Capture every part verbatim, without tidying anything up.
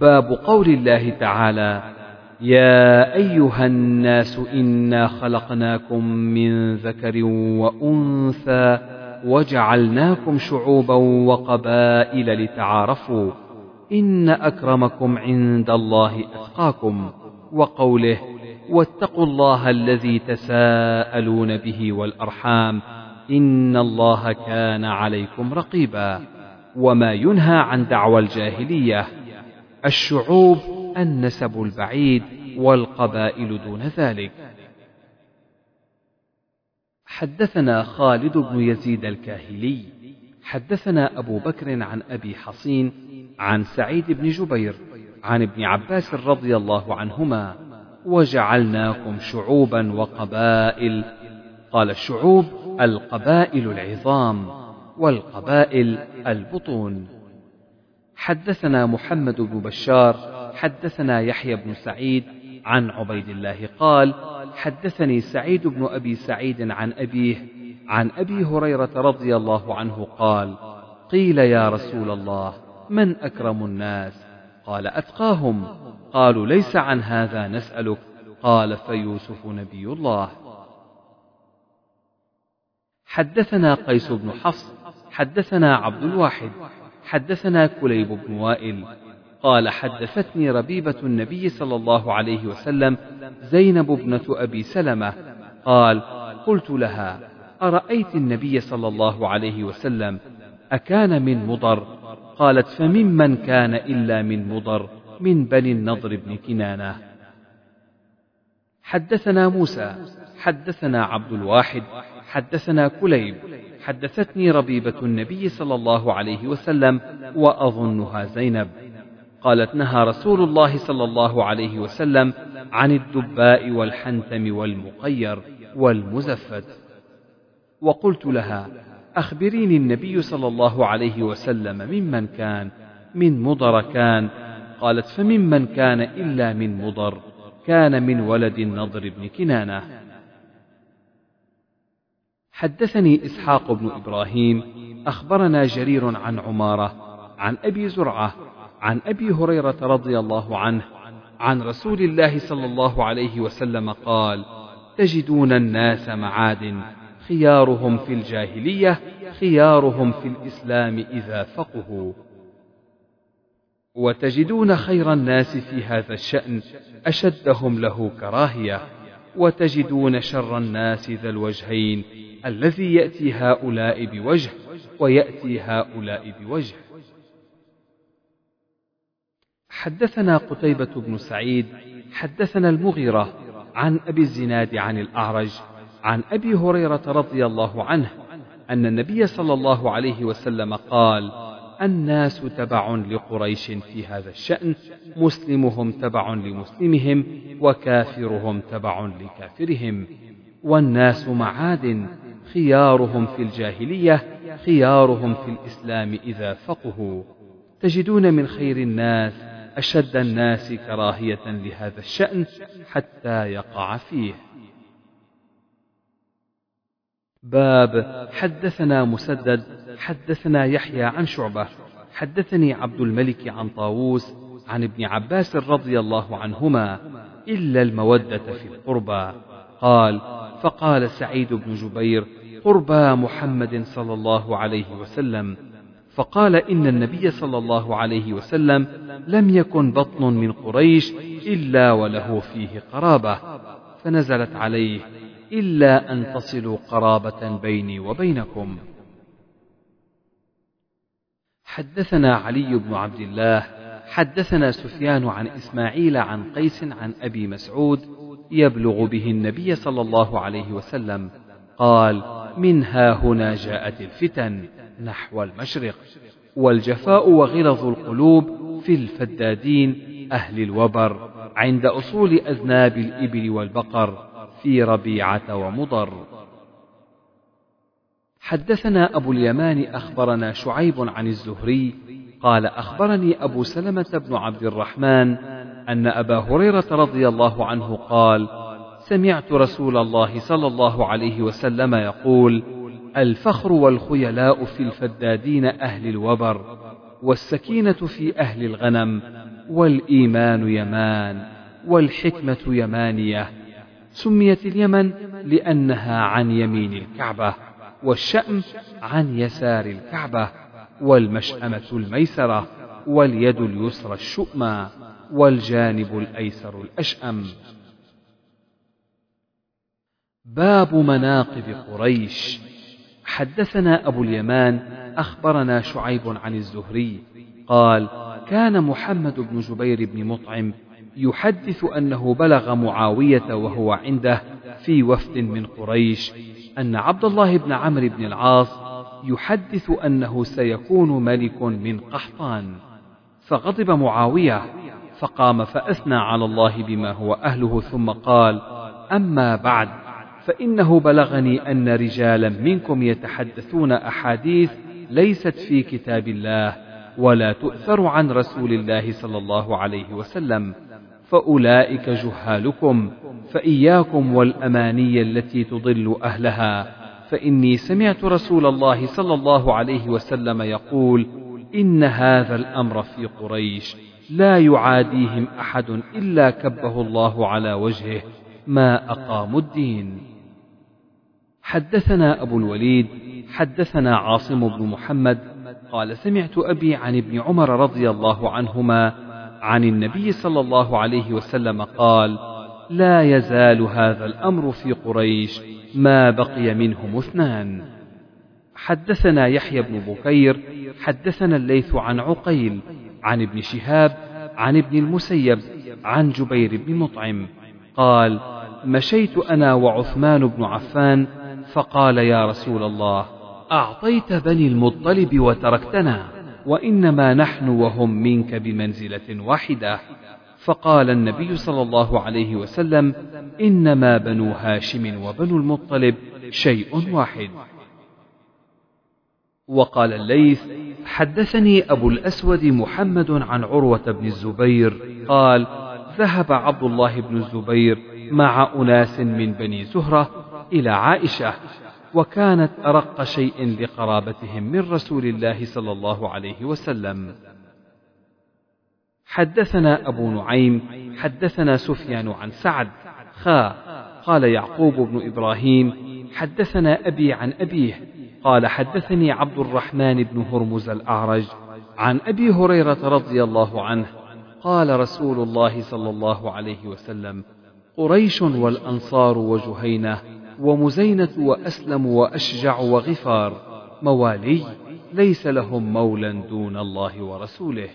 باب قول الله تعالى: يا أيها الناس إنا خلقناكم من ذكر وأنثى وجعلناكم شعوبا وقبائل لتعارفوا إن أكرمكم عند الله أتقاكم، وقوله: واتقوا الله الذي تساءلون به والأرحام إن الله كان عليكم رقيبا. وما ينهى عن دعوى الجاهلية: الشعوب النسب البعيد والقبائل دون ذلك. حدثنا خالد بن يزيد الكاهلي حدثنا أبو بكر عن أبي حصين عن سعيد بن جبير عن ابن عباس رضي الله عنهما: وجعلناكم شعوبا وقبائل. قال: الشعوب القبائل العظام، والقبائل البطون. حدثنا محمد بن بشار حدثنا يحيى بن سعيد عن عبيد الله قال: حدثني سعيد بن أبي سعيد عن أبيه عن أبي هريرة رضي الله عنه قال: قيل يا رسول الله من أكرم الناس؟ قال: أتقاهم. قالوا: ليس عن هذا نسألك. قال: فيوسف نبي الله. حدثنا قيس بن حفص حدثنا عبد الواحد حدثنا كليب بن وائل قال: حدثتني ربيبة النبي صلى الله عليه وسلم زينب ابنة أبي سلمة قال: قلت لها: أرأيت النبي صلى الله عليه وسلم أكان من مضر؟ قالت: فممن كان إلا من مضر من بني النضر بن كنانة. حدثنا موسى حدثنا عبد الواحد حدثنا كليب حدثتني ربيبة النبي صلى الله عليه وسلم وأظنها زينب قالت: نهى رسول الله صلى الله عليه وسلم عن الدباء والحنتم والمقير والمزفت. وقلت لها: أخبريني النبي صلى الله عليه وسلم ممن كان من مضر كان؟ قالت: فممن كان إلا من مضر كان من ولد النضر بن كنانة. حدثني إسحاق بن إبراهيم أخبرنا جرير عن عمارة عن أبي زرعة عن أبي هريرة رضي الله عنه عن رسول الله صلى الله عليه وسلم قال: تجدون الناس معادن خيارهم في الجاهلية خيارهم في الإسلام إذا فقهوا، وتجدون خير الناس في هذا الشأن أشدهم له كراهية، وتجدون شر الناس ذا الوجهين الذي يأتي هؤلاء بوجه ويأتي هؤلاء بوجه. حدثنا قتيبة بن سعيد حدثنا المغيرة عن أبي الزناد عن الأعرج عن أبي هريرة رضي الله عنه أن النبي صلى الله عليه وسلم قال: الناس تبع لقريش في هذا الشأن، مسلمهم تبع لمسلمهم وكافرهم تبع لكافرهم، والناس معادن خيارهم في الجاهلية خيارهم في الإسلام إذا فقهوا، تجدون من خير الناس أشد الناس كراهية لهذا الشأن حتى يقع فيه. باب حدثنا مسدد حدثنا يحيى عن شعبة حدثني عبد الملك عن طاووس عن ابن عباس رضي الله عنهما: إلا المودة في القربى. قال: فقال سعيد بن جبير: قربى محمد صلى الله عليه وسلم، فقال: إن النبي صلى الله عليه وسلم لم يكن بطن من قريش إلا وله فيه قرابة، فنزلت عليه: إلا أن تصلوا قرابة بيني وبينكم. حدثنا علي بن عبد الله حدثنا سفيان عن إسماعيل عن قيس عن أبي مسعود يبلغ به النبي صلى الله عليه وسلم قال: من هاهنا جاءت الفتن نحو المشرق، والجفاء وغلظ القلوب في الفدادين أهل الوبر عند أصول أذناب الإبل والبقر في ربيعة ومضر. حدثنا أبو اليمان أخبرنا شعيب عن الزهري قال: أخبرني أبو سلمة بن عبد الرحمن أن أبا هريرة رضي الله عنه قال: سمعت رسول الله صلى الله عليه وسلم يقول: الفخر والخيلاء في الفدادين أهل الوبر، والسكينة في أهل الغنم، والإيمان يمان والحكمة يمانية. سميت اليمن لأنها عن يمين الكعبة، والشأم عن يسار الكعبة، والمشأمة الميسرة، واليد اليسرى الشؤمة، والجانب الأيسر الأشأم. باب مناقب قريش. حدثنا أبو اليمان أخبرنا شعيب عن الزهري قال: كان محمد بن جبير بن مطعم يحدث أنه بلغ معاوية وهو عنده في وفد من قريش أن عبد الله بن عمرو بن العاص يحدث أنه سيكون ملك من قحطان، فغضب معاوية فقام فأثنى على الله بما هو أهله ثم قال: أما بعد، فإنه بلغني أن رجالا منكم يتحدثون أحاديث ليست في كتاب الله ولا تؤثر عن رسول الله صلى الله عليه وسلم، فأولئك جهالكم، فإياكم والأماني التي تضل أهلها، فإني سمعت رسول الله صلى الله عليه وسلم يقول: إن هذا الأمر في قريش لا يعاديهم أحد إلا كبه الله على وجهه ما أقاموا الدين. حدثنا أبو الوليد حدثنا عاصم بن محمد قال: سمعت أبي عن ابن عمر رضي الله عنهما عن النبي صلى الله عليه وسلم قال: لا يزال هذا الأمر في قريش ما بقي منهم اثنان. حدثنا يحيى بن بكير حدثنا الليث عن عقيل عن ابن شهاب عن ابن المسيب عن جبير بن مطعم قال: مشيت أنا وعثمان بن عفان فقال: يا رسول الله، أعطيت بني المطلب وتركتنا، وإنما نحن وهم منك بمنزلة واحدة. فقال النبي صلى الله عليه وسلم: إنما بنو هاشم وبنو المطلب شيء واحد. وقال الليث: حدثني أبو الأسود محمد عن عروة بن الزبير قال: ذهب عبد الله بن الزبير مع أناس من بني زهرة إلى عائشة، وكانت أرق شيء لقرابتهم من رسول الله صلى الله عليه وسلم. حدثنا أبو نعيم حدثنا سفيان عن سعد خا قال: يعقوب بن إبراهيم حدثنا أبي عن أبيه قال: حدثني عبد الرحمن بن هرمز الأعرج عن أبي هريرة رضي الله عنه قال: رسول الله صلى الله عليه وسلم: قريش والأنصار وجهينة ومزينة وأسلم وأشجع وغفار موالي، ليس لهم مولا دون الله ورسوله.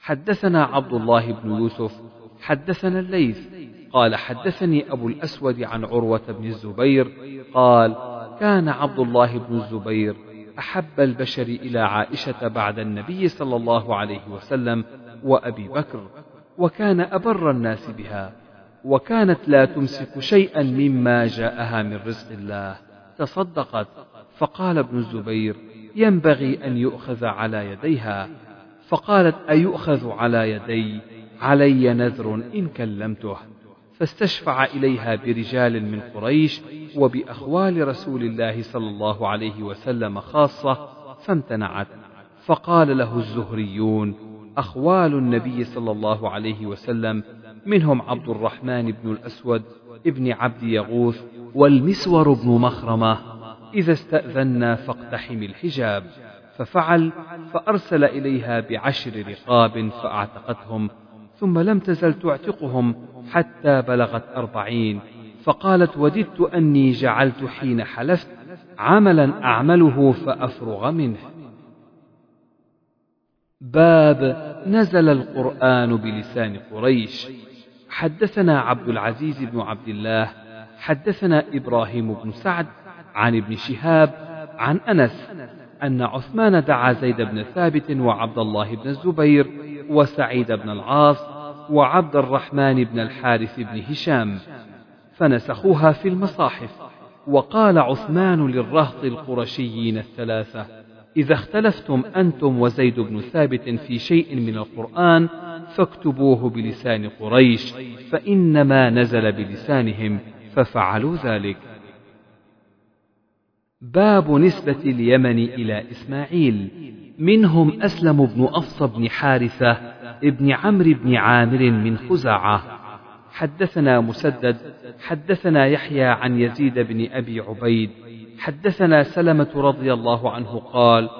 حدثنا عبد الله بن يوسف حدثنا الليث قال: حدثني أبو الأسود عن عروة بن الزبير قال: كان عبد الله بن الزبير أحب البشر إلى عائشة بعد النبي صلى الله عليه وسلم وأبي بكر، وكان أبر الناس بها، وكانت لا تمسك شيئا مما جاءها من رزق الله، تصدقت. فقال ابن الزبير: ينبغي أن يؤخذ على يديها. فقالت: أيؤخذ على يدي؟ علي نذر إن كلمته. فاستشفع إليها برجال من قريش وبأخوال رسول الله صلى الله عليه وسلم خاصة، فامتنعت. فقال له الزهريون أخوال النبي صلى الله عليه وسلم، منهم عبد الرحمن بن الأسود ابن عبد يغوث والمسور بن مخرمة: إذا استأذنا فاقتحم الحجاب. ففعل، فأرسل إليها بعشر رقاب فأعتقتهم، ثم لم تزل تعتقهم حتى بلغت أربعين. فقالت: وددت أني جعلت حين حلفت عملا أعمله فأفرغ منه. باب نزل القرآن بلسان قريش. حدثنا عبد العزيز بن عبد الله حدثنا إبراهيم بن سعد عن ابن شهاب عن أنس أن عثمان دعا زيد بن ثابت وعبد الله بن الزبير وسعيد بن العاص وعبد الرحمن بن الحارث بن هشام، فنسخوها في المصاحف. وقال عثمان للرهط القرشيين الثلاثة: إذا اختلفتم أنتم وزيد بن ثابت في شيء من القرآن فاكتبوه بلسان قريش، فإنما نزل بلسانهم، ففعلوا ذلك. باب نسبة اليمن إلى إسماعيل. منهم أسلم بن أفصى بن حارثة ابن عمرو بن عامر من خزاعة. حدثنا مسدد حدثنا يحيى عن يزيد بن أبي عبيد حدثنا سلمة رضي الله عنه قال: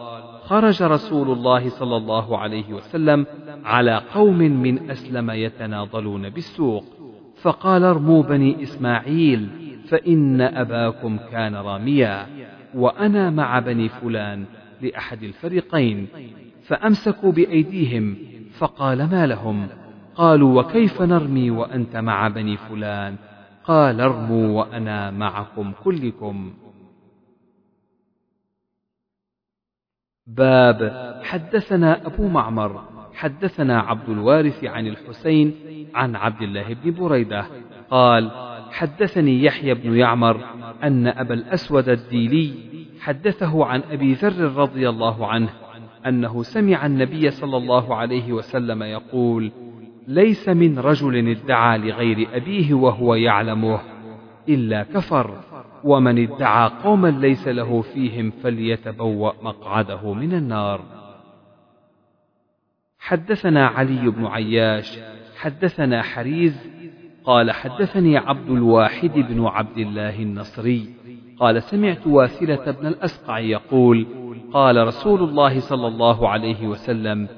خرج رسول الله صلى الله عليه وسلم على قوم من أسلم يتناضلون بالسوق، فقال: ارموا بني إسماعيل فإن أباكم كان راميا وأنا مع بني فلان لأحد الفريقين، فأمسكوا بأيديهم، فقال: ما لهم؟ قالوا: وكيف نرمي وأنت مع بني فلان؟ قال: ارموا وأنا معكم كلكم. باب: حدثنا أبو معمر حدثنا عبد الوارث عن الحسين عن عبد الله بن بريدة قال: حدثني يحيى بن يعمر أن أبا الأسود الديلي حدثه عن أبي ذر رضي الله عنه أنه سمع النبي صلى الله عليه وسلم يقول: ليس من رجل ادعى لغير أبيه وهو يعلمه إلا كفر، ومن ادعى قوما ليس له فيهم فليتبوأ مقعده من النار. حدثنا علي بن عياش حدثنا حريز قال: حدثني عبد الواحد بن عبد الله النصري قال: سمعت واثلة بن الأسقع يقول: قال رسول الله صلى الله عليه وسلم: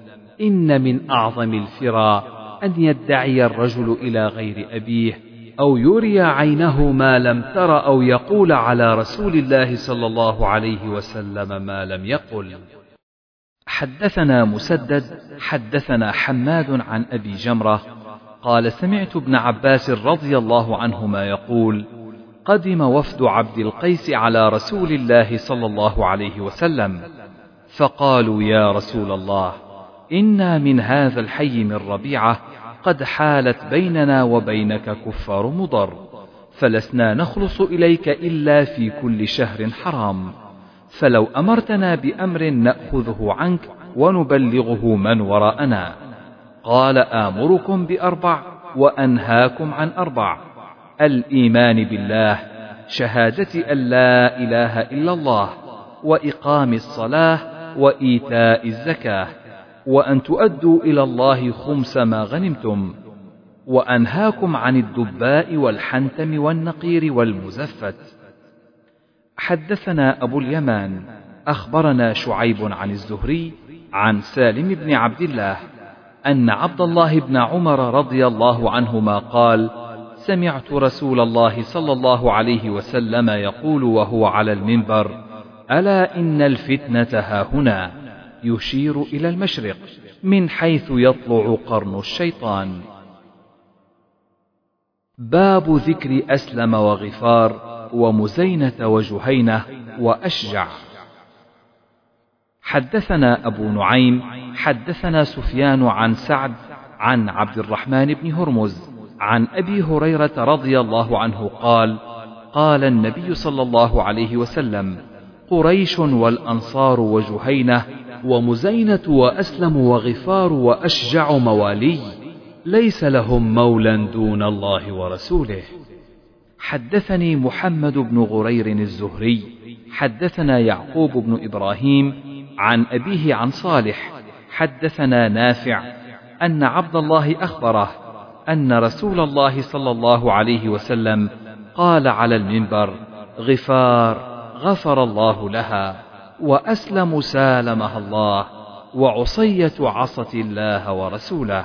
إن من أعظم الفرى أن يدعي الرجل إلى غير أبيه أو يري عينه ما لم تر، أو يقول على رسول الله صلى الله عليه وسلم ما لم يقل. حدثنا مسدد حدثنا حماد عن أبي جمرة قال: سمعت ابن عباس رضي الله عنهما يقول: قدم وفد عبد القيس على رسول الله صلى الله عليه وسلم، فقالوا: يا رسول الله، إنا من هذا الحي من ربيعة قد حالت بيننا وبينك كفار مضر، فلسنا نخلص إليك إلا في كل شهر حرام، فلو أمرتنا بأمر نأخذه عنك ونبلغه من وراءنا. قال: آمركم بأربع وأنهاكم عن أربع: الإيمان بالله، شهادة أن لا إله إلا الله، وإقام الصلاة، وإيتاء الزكاة، وأن تؤدوا إلى الله خمس ما غنمتم، وأنهاكم عن الدباء والحنتم والنقير والمزفت. حدثنا أبو اليمان أخبرنا شعيب عن الزهري عن سالم بن عبد الله أن عبد الله بن عمر رضي الله عنهما قال: سمعت رسول الله صلى الله عليه وسلم يقول وهو على المنبر: ألا إن الفتنة هاهنا، يشير إلى المشرق من حيث يطلع قرن الشيطان. باب ذكر أسلم وغفار ومزينة وجهينة وأشجع. حدثنا أبو نعيم حدثنا سفيان عن سعد عن عبد الرحمن بن هرمز عن أبي هريرة رضي الله عنه قال: قال النبي صلى الله عليه وسلم: قريش والأنصار وجهينة ومزينة وأسلم وغفار وأشجع موالي، ليس لهم مولى دون الله ورسوله. حدثني محمد بن غرير الزهري حدثنا يعقوب بن إبراهيم عن أبيه عن صالح حدثنا نافع أن عبد الله أخبره أن رسول الله صلى الله عليه وسلم قال على المنبر: غفار غفر الله لها، وأسلم سالمها الله، وعصية عصت الله ورسوله.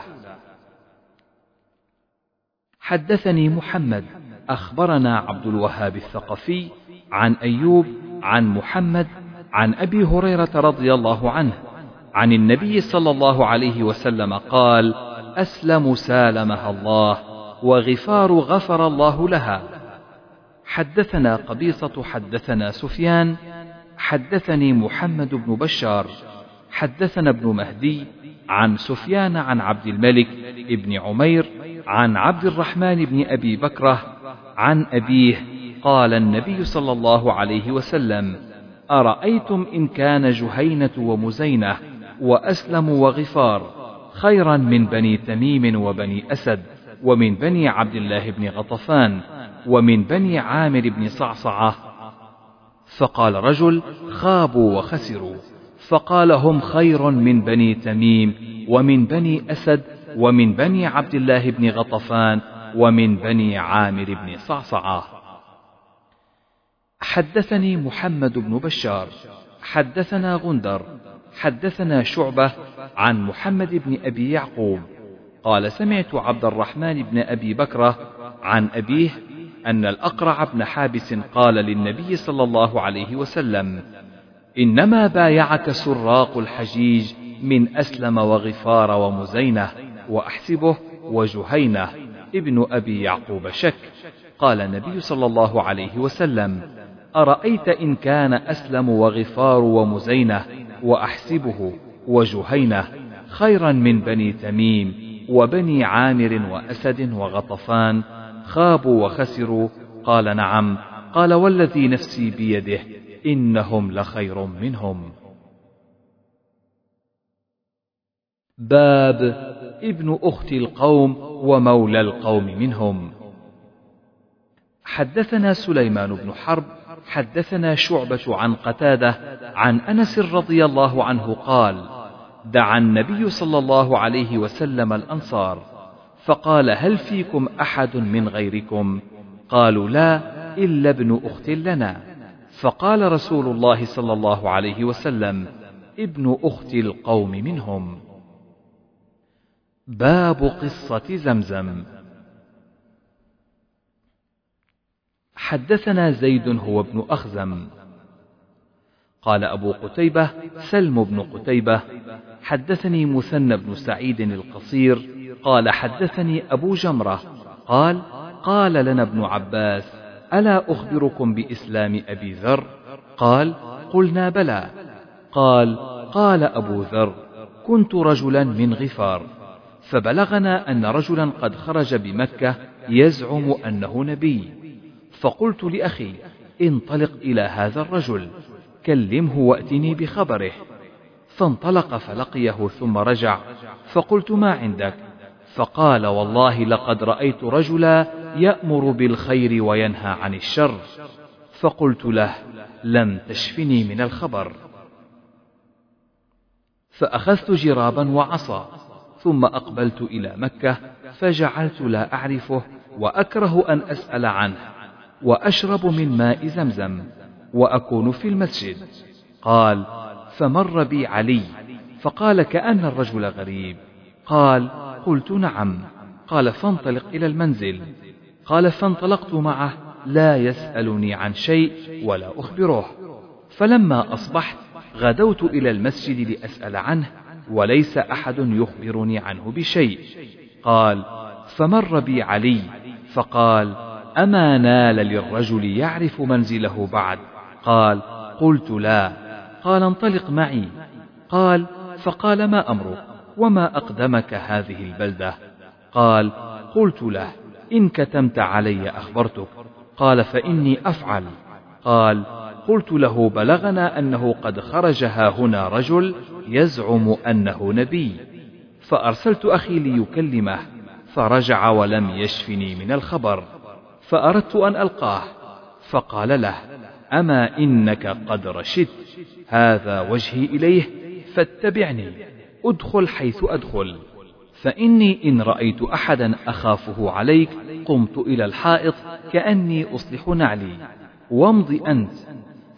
حدثني محمد أخبرنا عبد الوهاب الثقفي عن أيوب عن محمد عن أبي هريرة رضي الله عنه عن النبي صلى الله عليه وسلم قال: أسلم سالمها الله، وغفار غفر الله لها. حدثنا قبيصة حدثنا سفيان حدثني محمد بن بشار حدثنا ابن مهدي عن سفيان عن عبد الملك ابن عمير عن عبد الرحمن بن أبي بكرة عن أبيه قال: النبي صلى الله عليه وسلم: أرأيتم إن كان جهينة ومزينة وأسلم وغفار خيرا من بني تميم وبني أسد ومن بني عبد الله بن غطفان ومن بني عامر بن صعصعة؟ فقال رجل: خابوا وخسروا. فقال: هم خير من بني تميم ومن بني أسد ومن بني عبد الله بن غطفان ومن بني عامر بن صعصعة. حدثني محمد بن بشار حدثنا غندر حدثنا شعبة عن محمد بن أبي يعقوب قال سمعت عبد الرحمن بن أبي بكرة عن أبيه أن الأقرع بن حابس قال للنبي صلى الله عليه وسلم: إنما بايعك سراق الحجيج من أسلم وغفار ومزينة وأحسبه وجهينة ابن أبي يعقوب شك. قال النبي صلى الله عليه وسلم: أرأيت إن كان أسلم وغفار ومزينة وأحسبه وجهينة خيرا من بني تميم وبني عامر وأسد وغطفان خابوا وخسروا؟ قال: نعم. قال: والذي نفسي بيده إنهم لخير منهم. باب ابن أخت القوم ومولى القوم منهم. حدثنا سليمان بن حرب حدثنا شعبة عن قتادة عن أنس رضي الله عنه قال: دعا النبي صلى الله عليه وسلم الأنصار فقال: هل فيكم أحد من غيركم؟ قالوا: لا إلا ابن أخت لنا. فقال رسول الله صلى الله عليه وسلم: ابن أخت القوم منهم. باب قصة زمزم. حدثنا زيد هو ابن أخزم قال أبو قتيبة سلم بن قتيبة حدثني مثنى بن سعيد القصير قال حدثني أبو جمرة قال: قال لنا ابن عباس: ألا أخبركم بإسلام أبي ذر؟ قال: قلنا بلى. قال: قال أبو ذر: كنت رجلا من غفار فبلغنا أن رجلا قد خرج بمكة يزعم أنه نبي، فقلت لأخي: انطلق إلى هذا الرجل كلمه وأتني بخبره. فانطلق فلقيه ثم رجع، فقلت: ما عندك؟ فقال: والله لقد رأيت رجلا يأمر بالخير وينهى عن الشر. فقلت له: لم تشفني من الخبر. فأخذت جرابا وعصا ثم أقبلت إلى مكة، فجعلت لا أعرفه وأكره أن أسأل عنه، وأشرب من ماء زمزم وأكون في المسجد. قال: فمر بي علي فقال: كأن الرجل غريب. قال: قلت: نعم. قال: فانطلق إلى المنزل. قال: فانطلقت معه، لا يسألني عن شيء ولا أخبره. فلما أصبحت غدوت إلى المسجد لأسأل عنه، وليس أحد يخبرني عنه بشيء. قال: فمر بي علي فقال: أما نال للرجل يعرف منزله بعد؟ قال: قلت: لا. قال: انطلق معي. قال: فقال: ما أمرك وما أقدمك هذه البلدة؟ قال: قلت له: إن كتمت علي أخبرتك. قال: فإني أفعل. قال: قلت له: بلغنا أنه قد خرج هاهنا رجل يزعم أنه نبي، فأرسلت أخي ليكلمه فرجع ولم يشفني من الخبر، فأردت أن ألقاه. فقال له: أما إنك قد رشدت، هذا وجهي إليه فاتبعني، أدخل حيث أدخل، فإني إن رأيت أحدا أخافه عليك قمت إلى الحائط كأني أصلح نعلي، وامضي أنت.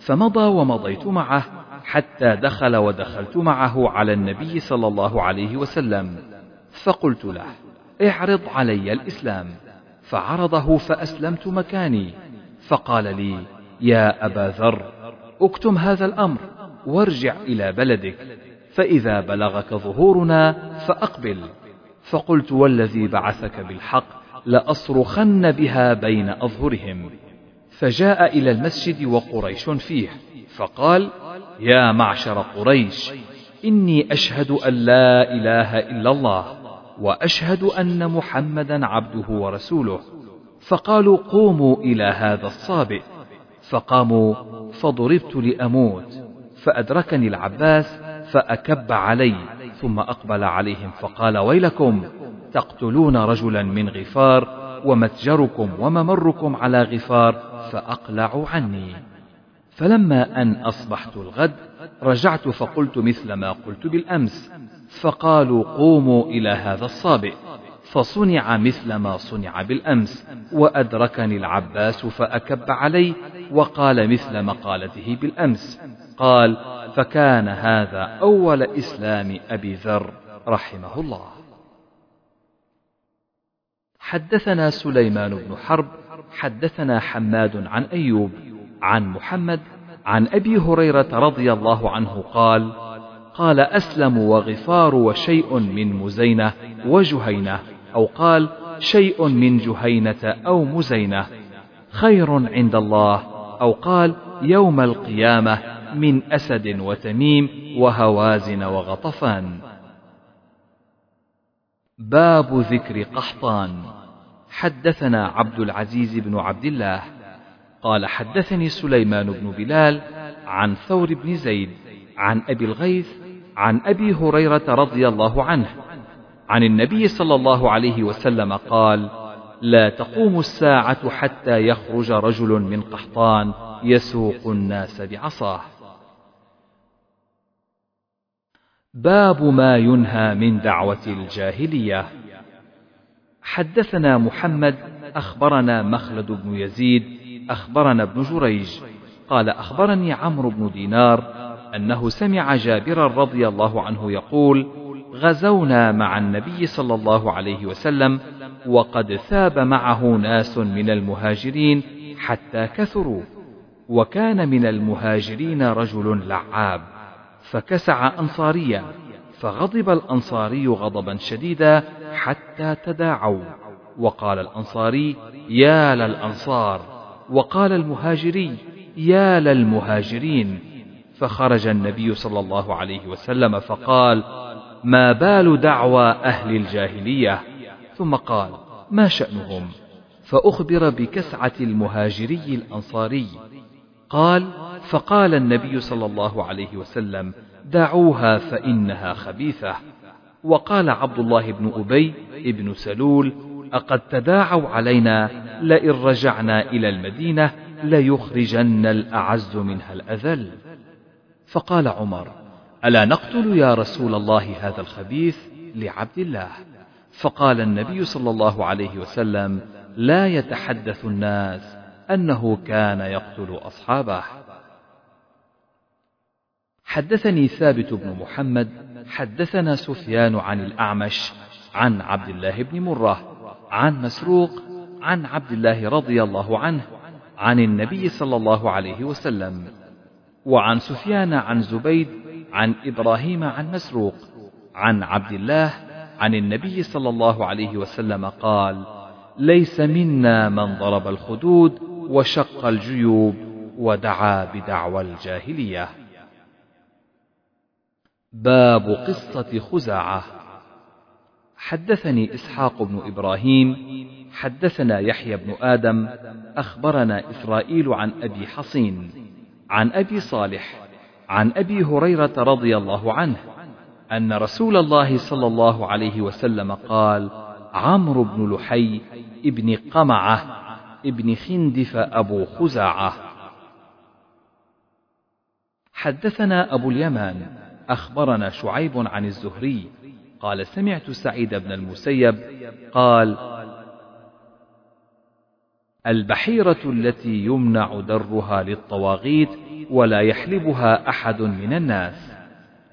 فمضى ومضيت معه حتى دخل، ودخلت معه على النبي صلى الله عليه وسلم، فقلت له: اعرض علي الإسلام. فعرضه فأسلمت مكاني. فقال لي: يا أبا ذر، اكتم هذا الأمر وارجع إلى بلدك، فإذا بلغك ظهورنا فأقبل. فقلت: والذي بعثك بالحق لأصرخن بها بين أظهرهم. فجاء إلى المسجد وقريش فيه، فقال: يا معشر قريش، إني أشهد أن لا إله إلا الله، وأشهد أن محمدا عبده ورسوله. فقالوا: قوموا إلى هذا الصابئ. فقاموا، فضربت لأموت، فأدركني العباس فأكب علي، ثم أقبل عليهم فقال: ويلكم، تقتلون رجلا من غفار، ومتجركم وممركم على غفار فأقلعوا عني. فلما أن أصبحت الغد رجعت فقلت مثل ما قلت بالأمس، فقالوا قوموا إلى هذا الصابئ، فصنع مثل ما صنع بالأمس، وأدركني العباس فأكب عليه وقال مثل مقالته بالأمس. قال: فكان هذا أول إسلام أبي ذر رحمه الله. حدثنا سليمان بن حرب حدثنا حماد عن أيوب عن محمد عن أبي هريرة رضي الله عنه قال: قال أسلم وغفار وشيء من مزينة وجهينة، أو قال شيء من جهينة أو مزينة، خير عند الله، أو قال يوم القيامة، من أسد وتميم وهوازن وغطفان. باب ذكر قحطان. حدثنا عبد العزيز بن عبد الله قال حدثني سليمان بن بلال عن ثور بن زيد عن أبي الغيث عن أبي هريرة رضي الله عنه عن النبي صلى الله عليه وسلم قال: لا تقوم الساعة حتى يخرج رجل من قحطان يسوق الناس بعصاه. باب ما ينهى من دعوة الجاهلية. حدثنا محمد أخبرنا مخلد بن يزيد أخبرنا ابن جريج قال أخبرني عمرو بن دينار أنه سمع جابرا رضي الله عنه يقول: غزونا مع النبي صلى الله عليه وسلم وقد ثاب معه ناس من المهاجرين حتى كثروا، وكان من المهاجرين رجل لعاب فكسع أنصاريا، فغضب الأنصاري غضبا شديدا حتى تداعوا، وقال الأنصاري: يا للأنصار، وقال المهاجري: يا للمهاجرين. فخرج النبي صلى الله عليه وسلم فقال: ما بال دعوى أهل الجاهلية؟ ثم قال: ما شأنهم؟ فأخبر بكسعة المهاجري الأنصاري. قال: فقال النبي صلى الله عليه وسلم: دعوها فإنها خبيثة. وقال عبد الله بن أبي بن سلول: أقد تداعوا علينا، لئن رجعنا إلى المدينة ليخرجن الأعز منها الأذل. فقال عمر: ألا نقتل يا رسول الله هذا الخبيث لعبد الله؟ فقال النبي صلى الله عليه وسلم: لا يتحدث الناس أنه كان يقتل أصحابه. حدثني ثابت بن محمد حدثنا سفيان عن الأعمش عن عبد الله بن مرة عن مسروق عن عبد الله رضي الله عنه عن النبي صلى الله عليه وسلم، وعن سفيان عن زبيد عن إبراهيم عن مسروق عن عبد الله عن النبي صلى الله عليه وسلم قال: ليس منا من ضرب الخدود وشق الجيوب ودعا بدعوى الجاهلية. باب قصة خزاعة. حدثني إسحاق بن إبراهيم حدثنا يحيى بن آدم أخبرنا إسرائيل عن أبي حصين عن أبي صالح عن أبي هريرة رضي الله عنه أن رسول الله صلى الله عليه وسلم قال: عمرو بن لحي ابن قمعة ابن خندف أبو خزاعة. حدثنا أبو اليمان أخبرنا شعيب عن الزهري قال: سمعت سعيد بن المسيب قال: البحيرة التي يمنع درها للطواغيت ولا يحلبها أحد من الناس،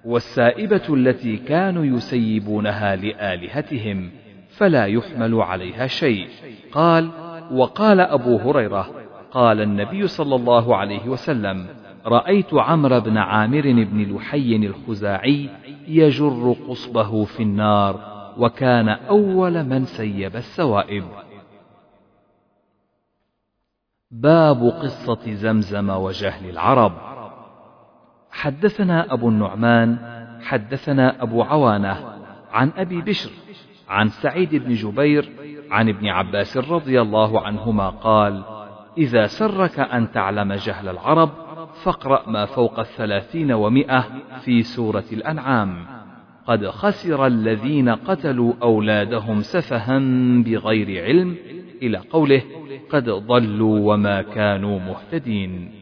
والسائبة التي كانوا يسيبونها لآلهتهم فلا يحمل عليها شيء. قال: وقال أبو هريرة: قال النبي صلى الله عليه وسلم: رأيت عمرو بن عامر بن لحي الخزاعي يجر قصبه في النار، وكان أول من سيب السوائب. باب قصة زمزم وجهل العرب. حدثنا أبو النعمان حدثنا أبو عوانة عن أبي بشر عن سعيد بن جبير عن ابن عباس رضي الله عنهما قال: إذا سرك أن تعلم جهل العرب فاقرأ ما فوق الثلاثين ومئة في سورة الأنعام. قد خسر الذين قتلوا أولادهم سفها بغير علم، إلى قوله: قد ضلوا وما كانوا مهتدين.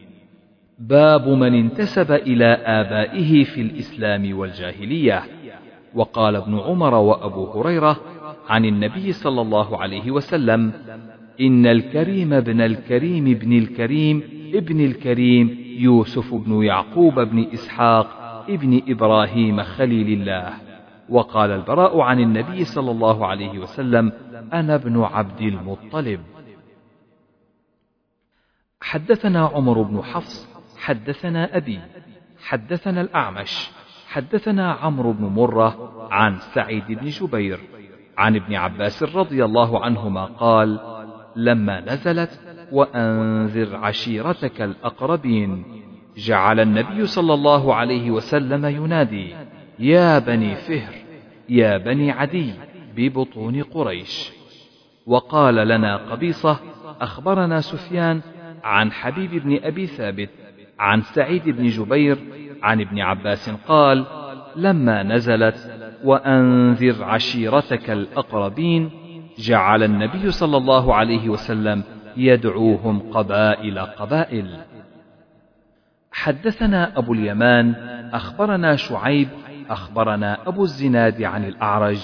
باب من انتسب إلى آبائه في الإسلام والجاهلية. وقال ابن عمر وأبو هريرة عن النبي صلى الله عليه وسلم: إن الكريم ابن الكريم ابن الكريم ابن الكريم يوسف بن يعقوب بن إسحاق ابن إبراهيم خليل الله. وقال البراء عن النبي صلى الله عليه وسلم: أنا ابن عبد المطلب. حدثنا عمر بن حفص حدثنا أبي حدثنا الأعمش حدثنا عمرو بن مرة عن سعيد بن جبير عن ابن عباس رضي الله عنهما قال: لما نزلت وأنذر عشيرتك الأقربين جعل النبي صلى الله عليه وسلم ينادي: يا بني فهر يا بني عدي ببطون قريش. وقال لنا قبيصة: أخبرنا سفيان عن حبيب بن أبي ثابت عن سعيد بن جبير عن ابن عباس قال: لما نزلت وأنذر عشيرتك الأقربين جعل النبي صلى الله عليه وسلم يدعوهم قبائل قبائل. حدثنا أبو اليمان أخبرنا شعيب أخبرنا أبو الزناد عن الأعرج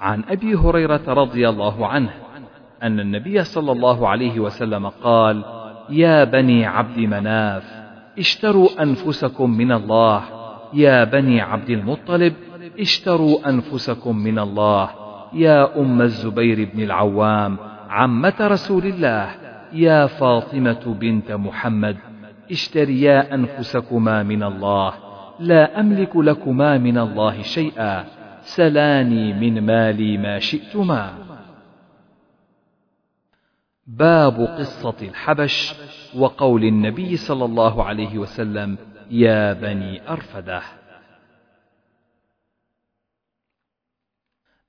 عن أبي هريرة رضي الله عنه أن النبي صلى الله عليه وسلم قال: يا بني عبد مناف اشتروا أنفسكم من الله، يا بني عبد المطلب اشتروا أنفسكم من الله، يا أم الزبير بن العوام عمة رسول الله، يا فاطمة بنت محمد اشتريا أنفسكما من الله، لا أملك لكما من الله شيئا، سلاني من مالي ما شئتما. باب قصة الحبش وقول النبي صلى الله عليه وسلم: يا بني أرفدة.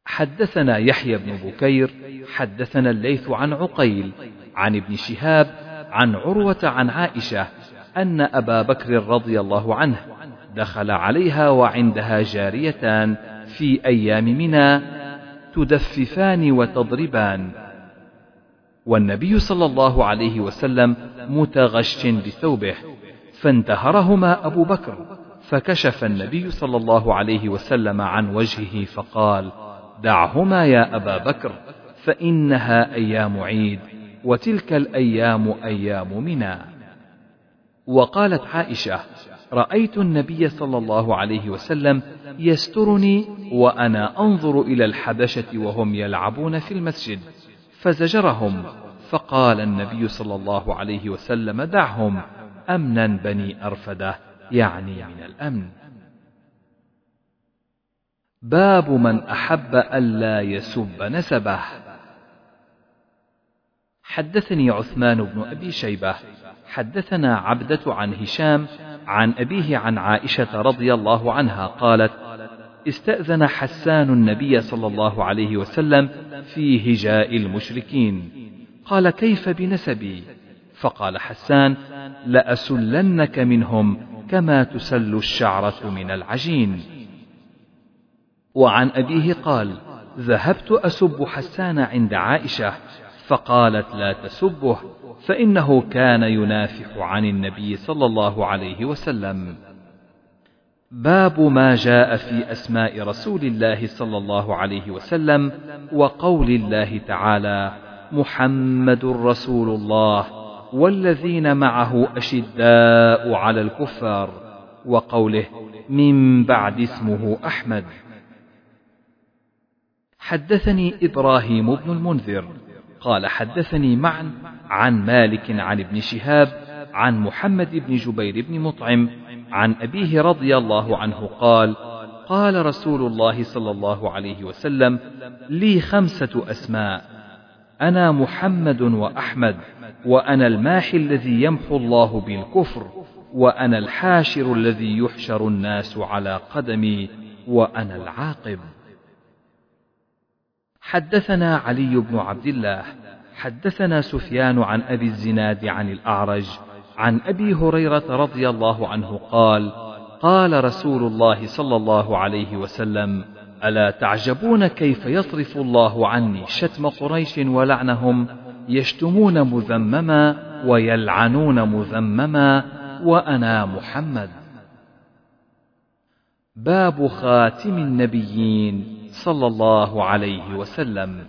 حدثنا يحيى بن بكير حدثنا الليث عن عقيل عن ابن شهاب عن عروة عن عائشة أن أبا بكر رضي الله عنه دخل عليها وعندها جاريتان في أيام منى تدففان وتضربان، والنبي صلى الله عليه وسلم متغش بثوبه، فانتهرهما أبو بكر، فكشف النبي صلى الله عليه وسلم عن وجهه فقال: دعهما يا أبا بكر، فإنها أيام عيد، وتلك الأيام أيام منى. وقالت عائشة: رأيت النبي صلى الله عليه وسلم يسترني وأنا أنظر إلى الحبشة وهم يلعبون في المسجد، فزجرهم، فقال النبي صلى الله عليه وسلم: دعهم أمنا بني أرفدة، يعني من الأمن. باب من أحب ألا يسب نسبه. حدثني عثمان بن أبي شيبة حدثنا عبدة عن هشام عن أبيه عن عائشة رضي الله عنها قالت: استأذن حسان النبي صلى الله عليه وسلم في هجاء المشركين، قال: كيف بنسبي؟ فقال حسان: لأسلنك منهم كما تسل الشعرة من العجين. وعن أبيه قال: ذهبت أسب حسان عند عائشة، فقالت: لا تسبه، فإنه كان ينافح عن النبي صلى الله عليه وسلم. باب ما جاء في أسماء رسول الله صلى الله عليه وسلم وقول الله تعالى: محمد رسول الله والذين معه أشداء على الكفار، وقوله: من بعد اسمه أحمد. حدثني إبراهيم بن المنذر قال: حدثني معن عن مالك عن ابن شهاب عن محمد بن جبير بن مطعم عن أبيه رضي الله عنه قال: قال رسول الله صلى الله عليه وسلم: لي خمسة أسماء، أنا محمد وأحمد، وأنا الماحي الذي يمحو الله بالكفر، وأنا الحاشر الذي يحشر الناس على قدمي، وأنا العاقب. حدثنا علي بن عبد الله حدثنا سفيان عن أبي الزناد عن الأعرج عن أبي هريرة رضي الله عنه قال: قال رسول الله صلى الله عليه وسلم: ألا تعجبون كيف يصرف الله عني شتم قريش ولعنهم، يشتمون مذمما ويلعنون مذمما، وأنا محمد. باب خاتم النبيين صلى الله عليه وسلم.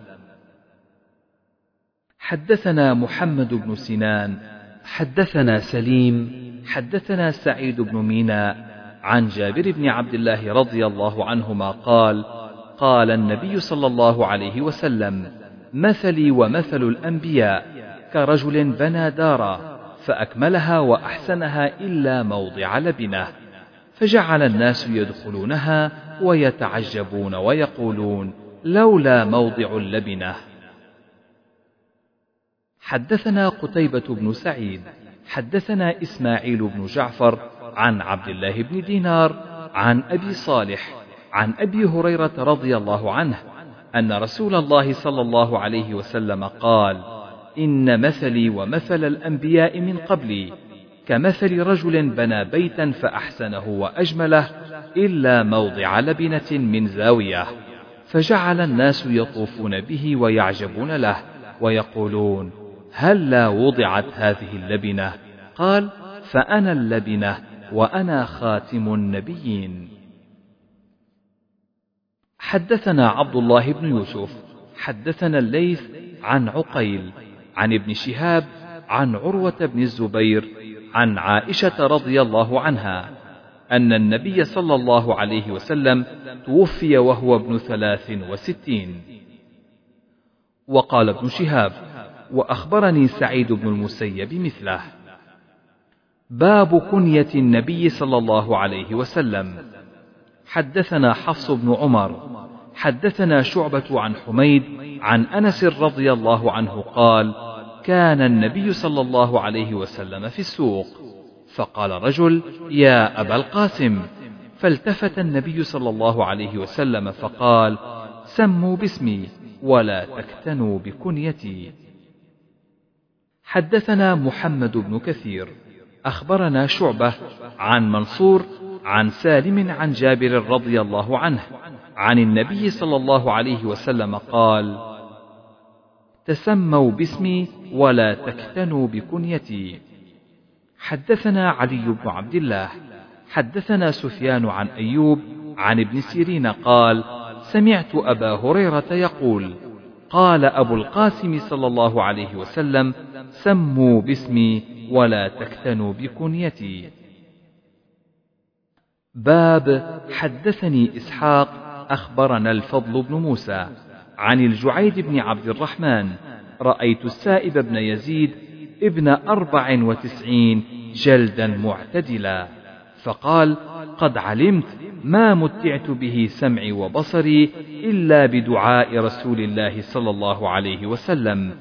حدثنا محمد بن سنان حدثنا سليم حدثنا سعيد بن ميناء عن جابر بن عبد الله رضي الله عنهما قال: قال النبي صلى الله عليه وسلم: مثلي ومثل الأنبياء كرجل بنى دارا فأكملها وأحسنها إلا موضع لبنه، فجعل الناس يدخلونها ويتعجبون ويقولون: لولا موضع اللبنة. حدثنا قتيبة بن سعيد حدثنا إسماعيل بن جعفر عن عبد الله بن دينار عن أبي صالح عن أبي هريرة رضي الله عنه أن رسول الله صلى الله عليه وسلم قال: إن مثلي ومثل الأنبياء من قبلي كمثل رجل بنى بيتا فأحسنه وأجمله إلا موضع لبنة من زاوية، فجعل الناس يطوفون به ويعجبون له ويقولون: هل لا وضعت هذه اللبنة؟ قال: فأنا اللبنة وأنا خاتم النبيين. حدثنا عبد الله بن يوسف حدثنا الليث عن عقيل عن ابن شهاب عن عروة بن الزبير عن عائشة رضي الله عنها أن النبي صلى الله عليه وسلم توفي وهو ابن ثلاث وستين. وقال ابن شهاب: وأخبرني سعيد بن المسيب مثله. باب كنية النبي صلى الله عليه وسلم. حدثنا حفص بن عمر حدثنا شعبة عن حميد عن أنس رضي الله عنه قال: كان النبي صلى الله عليه وسلم في السوق، فقال رجل: يا أبا القاسم، فالتفت النبي صلى الله عليه وسلم فقال: سموا باسمي ولا تكتنوا بكنيتي. حدثنا محمد بن كثير أخبرنا شعبة عن منصور عن سالم عن جابر رضي الله عنه عن النبي صلى الله عليه وسلم قال: تسموا باسمي ولا تكتنوا بكنيتي. حدثنا علي بن عبد الله حدثنا سفيان عن أيوب عن ابن سيرين قال: سمعت أبا هريرة يقول: قال أبو القاسم صلى الله عليه وسلم: سموا باسمي ولا تكتنوا بكنيتي. باب حدثني إسحاق أخبرنا الفضل بن موسى عن الجعيد بن عبد الرحمن: رأيت السائب بن يزيد ابن أربع وتسعين جلدا معتدلا، فقال: قد علمت ما متعت به سمعي وبصري إلا بدعاء رسول الله صلى الله عليه وسلم،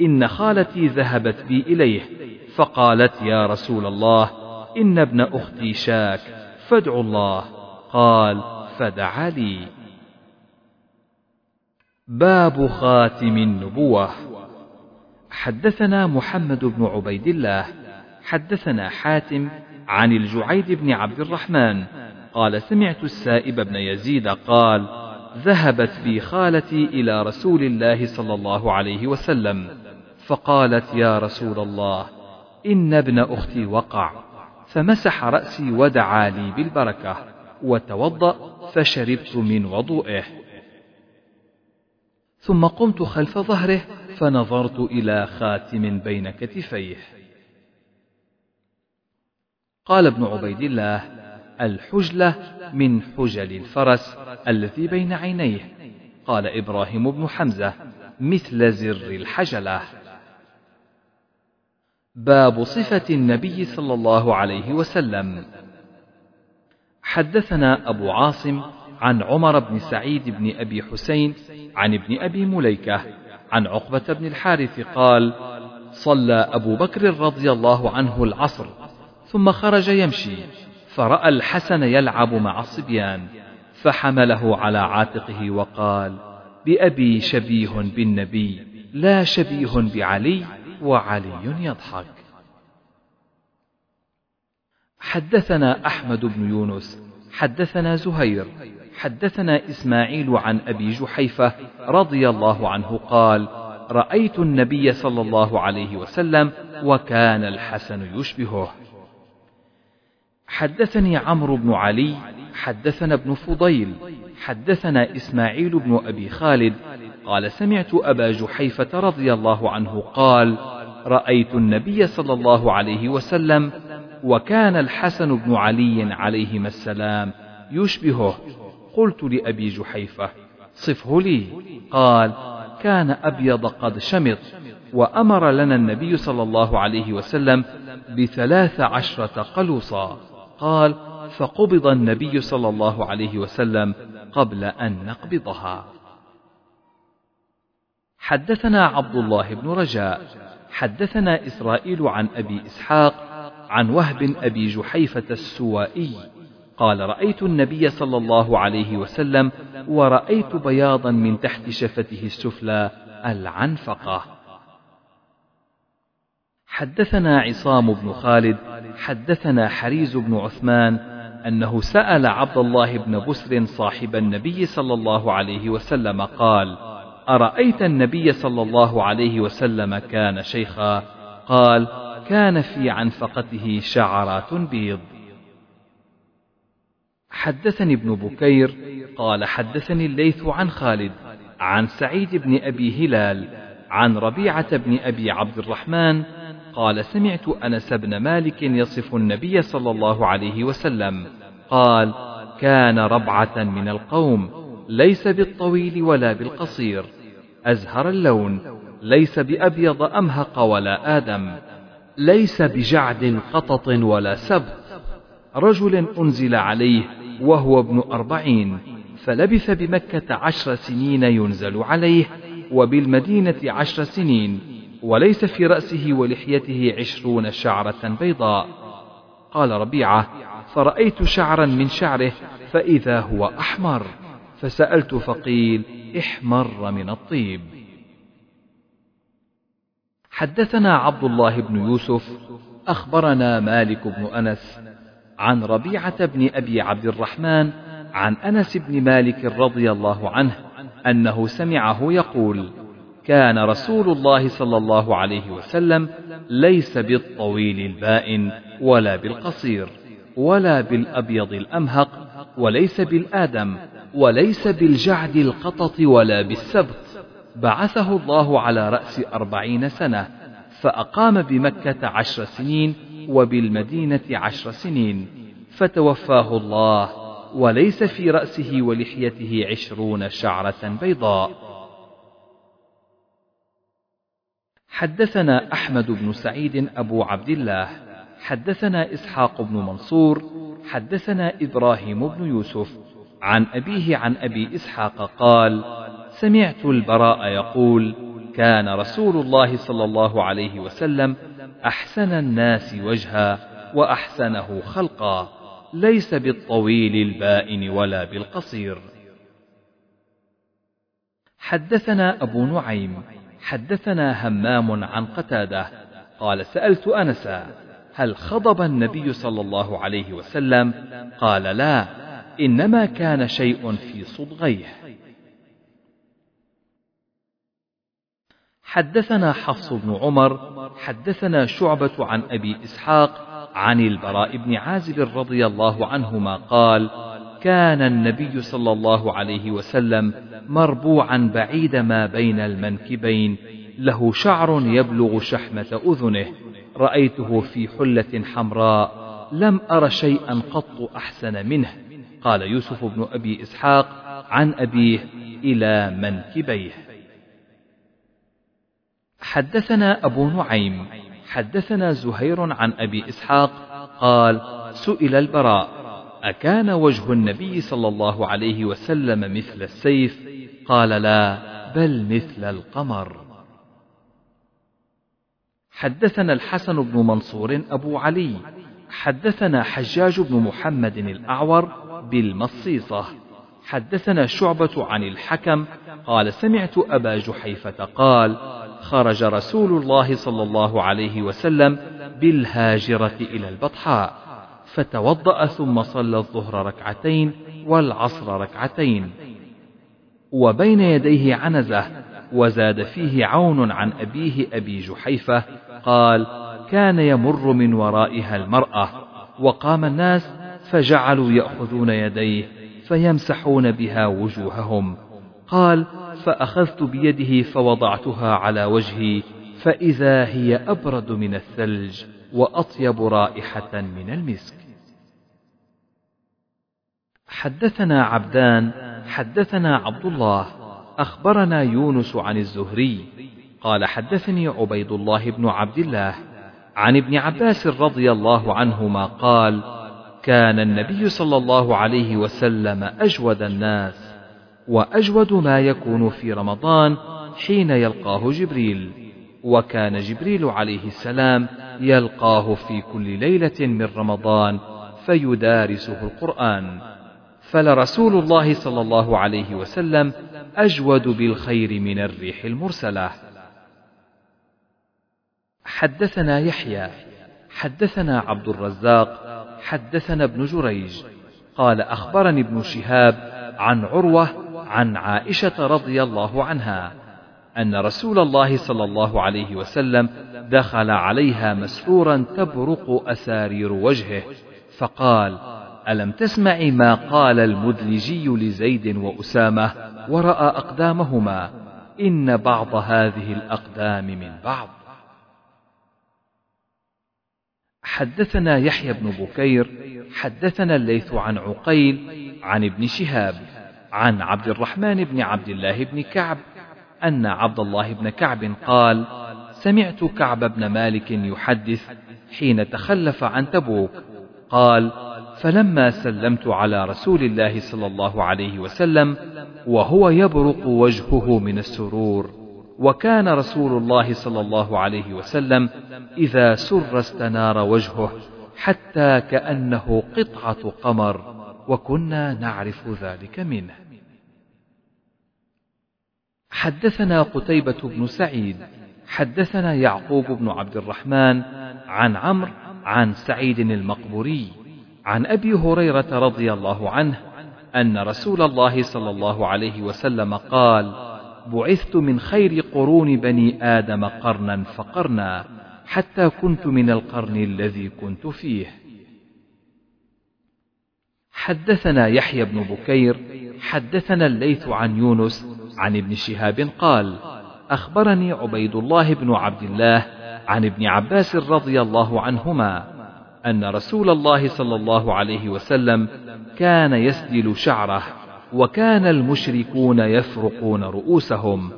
إن خالتي ذهبت بي إليه فقالت: يا رسول الله، إن ابن أختي شاك فادعوا الله، قال: فدعا لي. باب خاتم النبوة. حدثنا محمد بن عبيد الله حدثنا حاتم عن الجعيد بن عبد الرحمن قال: سمعت السائب بن يزيد قال: ذهبت بي خالتي إلى رسول الله صلى الله عليه وسلم فقالت: يا رسول الله، إن ابن أختي وقع، فمسح رأسي ودعا لي بالبركة، وتوضأ فشربت من وضوئه، ثم قمت خلف ظهره فنظرت إلى خاتم بين كتفيه. قال ابن عبيد الله: الحجلة من حجل الفرس التي بين عينيه. قال إبراهيم بن حمزة: مثل زر الحجلة. باب صفة النبي صلى الله عليه وسلم. حدثنا أبو عاصم عن عمر بن سعيد بن أبي حسين عن ابن أبي مليكة عن عقبة بن الحارث قال: صلى أبو بكر رضي الله عنه العصر ثم خرج يمشي، فرأى الحسن يلعب مع الصبيان، فحمله على عاتقه وقال: بأبي شبيه بالنبي لا شبيه بعلي، وعلي يضحك. حدثنا أحمد بن يونس حدثنا زهير حدثنا إسماعيل عن أبي جحيفة رضي الله عنه قال: رأيت النبي صلى الله عليه وسلم وكان الحسن يشبهه. حدثني عمرو بن علي حدثنا ابن فضيل حدثنا إسماعيل بن أبي خالد قال سمعت أبا جحيفة رضي الله عنه قال رأيت النبي صلى الله عليه وسلم وكان الحسن بن علي عليهما السلام يشبهه. قلت لأبي جحيفة صفه لي. قال كان أبيض قد شمط. وأمر لنا النبي صلى الله عليه وسلم بثلاث عشرة قلوصا. قال فقبض النبي صلى الله عليه وسلم قبل أن نقبضها. حدثنا عبد الله بن رجاء حدثنا إسرائيل عن أبي إسحاق عن وهب أبي جحيفة السوائي قال رأيت النبي صلى الله عليه وسلم ورأيت بياضا من تحت شفته السفلى العنفقة. حدثنا عصام بن خالد حدثنا حريز بن عثمان أنه سأل عبد الله بن بسر صاحب النبي صلى الله عليه وسلم قال أرأيت النبي صلى الله عليه وسلم كان شيخا؟ قال كان في عنفقته شعرات بيض. حدثني ابن بكير قال حدثني الليث عن خالد عن سعيد بن أبي هلال عن ربيعة بن أبي عبد الرحمن قال سمعت أنس بن مالك يصف النبي صلى الله عليه وسلم قال كان ربعة من القوم ليس بالطويل ولا بالقصير أزهر اللون ليس بأبيض أمهق ولا آدم ليس بجعد قطط ولا سبط رجل أنزل عليه وهو ابن أربعين فلبث بمكة عشر سنين ينزل عليه وبالمدينة عشر سنين وليس في رأسه ولحيته عشرون شعرة بيضاء. قال ربيعة فرأيت شعرا من شعره فإذا هو أحمر فسألت فقيل احمر من الطيب. حدثنا عبد الله بن يوسف أخبرنا مالك بن أنس عن ربيعة بن أبي عبد الرحمن عن أنس بن مالك رضي الله عنه أنه سمعه يقول كان رسول الله صلى الله عليه وسلم ليس بالطويل البائن ولا بالقصير ولا بالأبيض الأمهق وليس بالآدم وليس بالجعد القطط ولا بالسبط بعثه الله على رأس أربعين سنة فأقام بمكة عشر سنين وبالمدينة عشر سنين فتوفاه الله وليس في رأسه ولحيته عشرون شعرة بيضاء. حدثنا أحمد بن سعيد أبو عبد الله حدثنا إسحاق بن منصور حدثنا إبراهيم بن يوسف عن أبيه عن أبي إسحاق قال سمعت البراء يقول كان رسول الله صلى الله عليه وسلم أحسن الناس وجها وأحسنه خلقا ليس بالطويل البائن ولا بالقصير. حدثنا أبو نعيم حدثنا همام عن قتادة قال سألت أنسا هل خضب النبي صلى الله عليه وسلم؟ قال لا إنما كان شيء في صدغيه. حدثنا حفص بن عمر حدثنا شعبة عن أبي إسحاق عن البراء بن عازب رضي الله عنهما قال كان النبي صلى الله عليه وسلم مربوعا بعيد ما بين المنكبين له شعر يبلغ شحمة أذنه رأيته في حلة حمراء لم أر شيئا قط أحسن منه. قال يوسف بن أبي إسحاق عن أبيه إلى منكبيه. حدثنا أبو نعيم حدثنا زهير عن أبي إسحاق قال سئل البراء أكان وجه النبي صلى الله عليه وسلم مثل السيف؟ قال لا بل مثل القمر. حدثنا الحسن بن منصور أبو علي حدثنا حجاج بن محمد الأعور بالمصيصة حدثنا شعبة عن الحكم قال سمعت أبا جحيفة قال خرج رسول الله صلى الله عليه وسلم بالهاجرة إلى البطحاء فتوضأ ثم صلى الظهر ركعتين والعصر ركعتين وبين يديه عنزة وزاد فيه عون عن أبيه أبي جحيفة قال كان يمر من ورائها المرأة وقام الناس فجعلوا يأخذون يديه فيمسحون بها وجوههم. قال: فأخذت بيده فوضعتها على وجهي فإذا هي أبرد من الثلج وأطيب رائحة من المسك. حدثنا عبدان حدثنا عبد الله أخبرنا يونس عن الزهري قال: حدثني عبيد الله بن عبد الله عن ابن عباس رضي الله عنهما قال: كان النبي صلى الله عليه وسلم أجود الناس، وأجود ما يكون في رمضان حين يلقاه جبريل، وكان جبريل عليه السلام يلقاه في كل ليلة من رمضان فيدارسه القرآن، فلرسول الله صلى الله عليه وسلم أجود بالخير من الريح المرسلة. حدثنا يحيى حدثنا عبد الرزاق حدثنا ابن جريج قال: أخبرني ابن شهاب عن عروة عن عائشة رضي الله عنها أن رسول الله صلى الله عليه وسلم دخل عليها مسرورا تبرق أسارير وجهه، فقال: ألم تسمعي ما قال المدلجي لزيد وأسامة ورأى أقدامهما؟ إن بعض هذه الأقدام من بعض. حدثنا يحيى بن بكير حدثنا الليث عن عقيل عن ابن شهاب عن عبد الرحمن بن عبد الله بن كعب أن عبد الله بن كعب قال: سمعت كعب بن مالك يحدث حين تخلف عن تبوك، قال: فلما سلمت على رسول الله صلى الله عليه وسلم وهو يبرق وجهه من السرور، وكان رسول الله صلى الله عليه وسلم إذا سر استنار وجهه حتى كأنه قطعة قمر، وكنا نعرف ذلك منه. حدثنا قتيبة بن سعيد حدثنا يعقوب بن عبد الرحمن عن عمرو عن سعيد المقبوري عن أبي هريرة رضي الله عنه أن رسول الله صلى الله عليه وسلم قال: بعثت من خير قرون بني آدم قرنا فقرنا حتى كنت من القرن الذي كنت فيه. حدثنا يحيى بن بكير حدثنا الليث عن يونس عن ابن شهاب قال: أخبرني عبيد الله بن عبد الله عن ابن عباس رضي الله عنهما أن رسول الله صلى الله عليه وسلم كان يسدل شعره، وكان المشركون يفرقون رؤوسهم،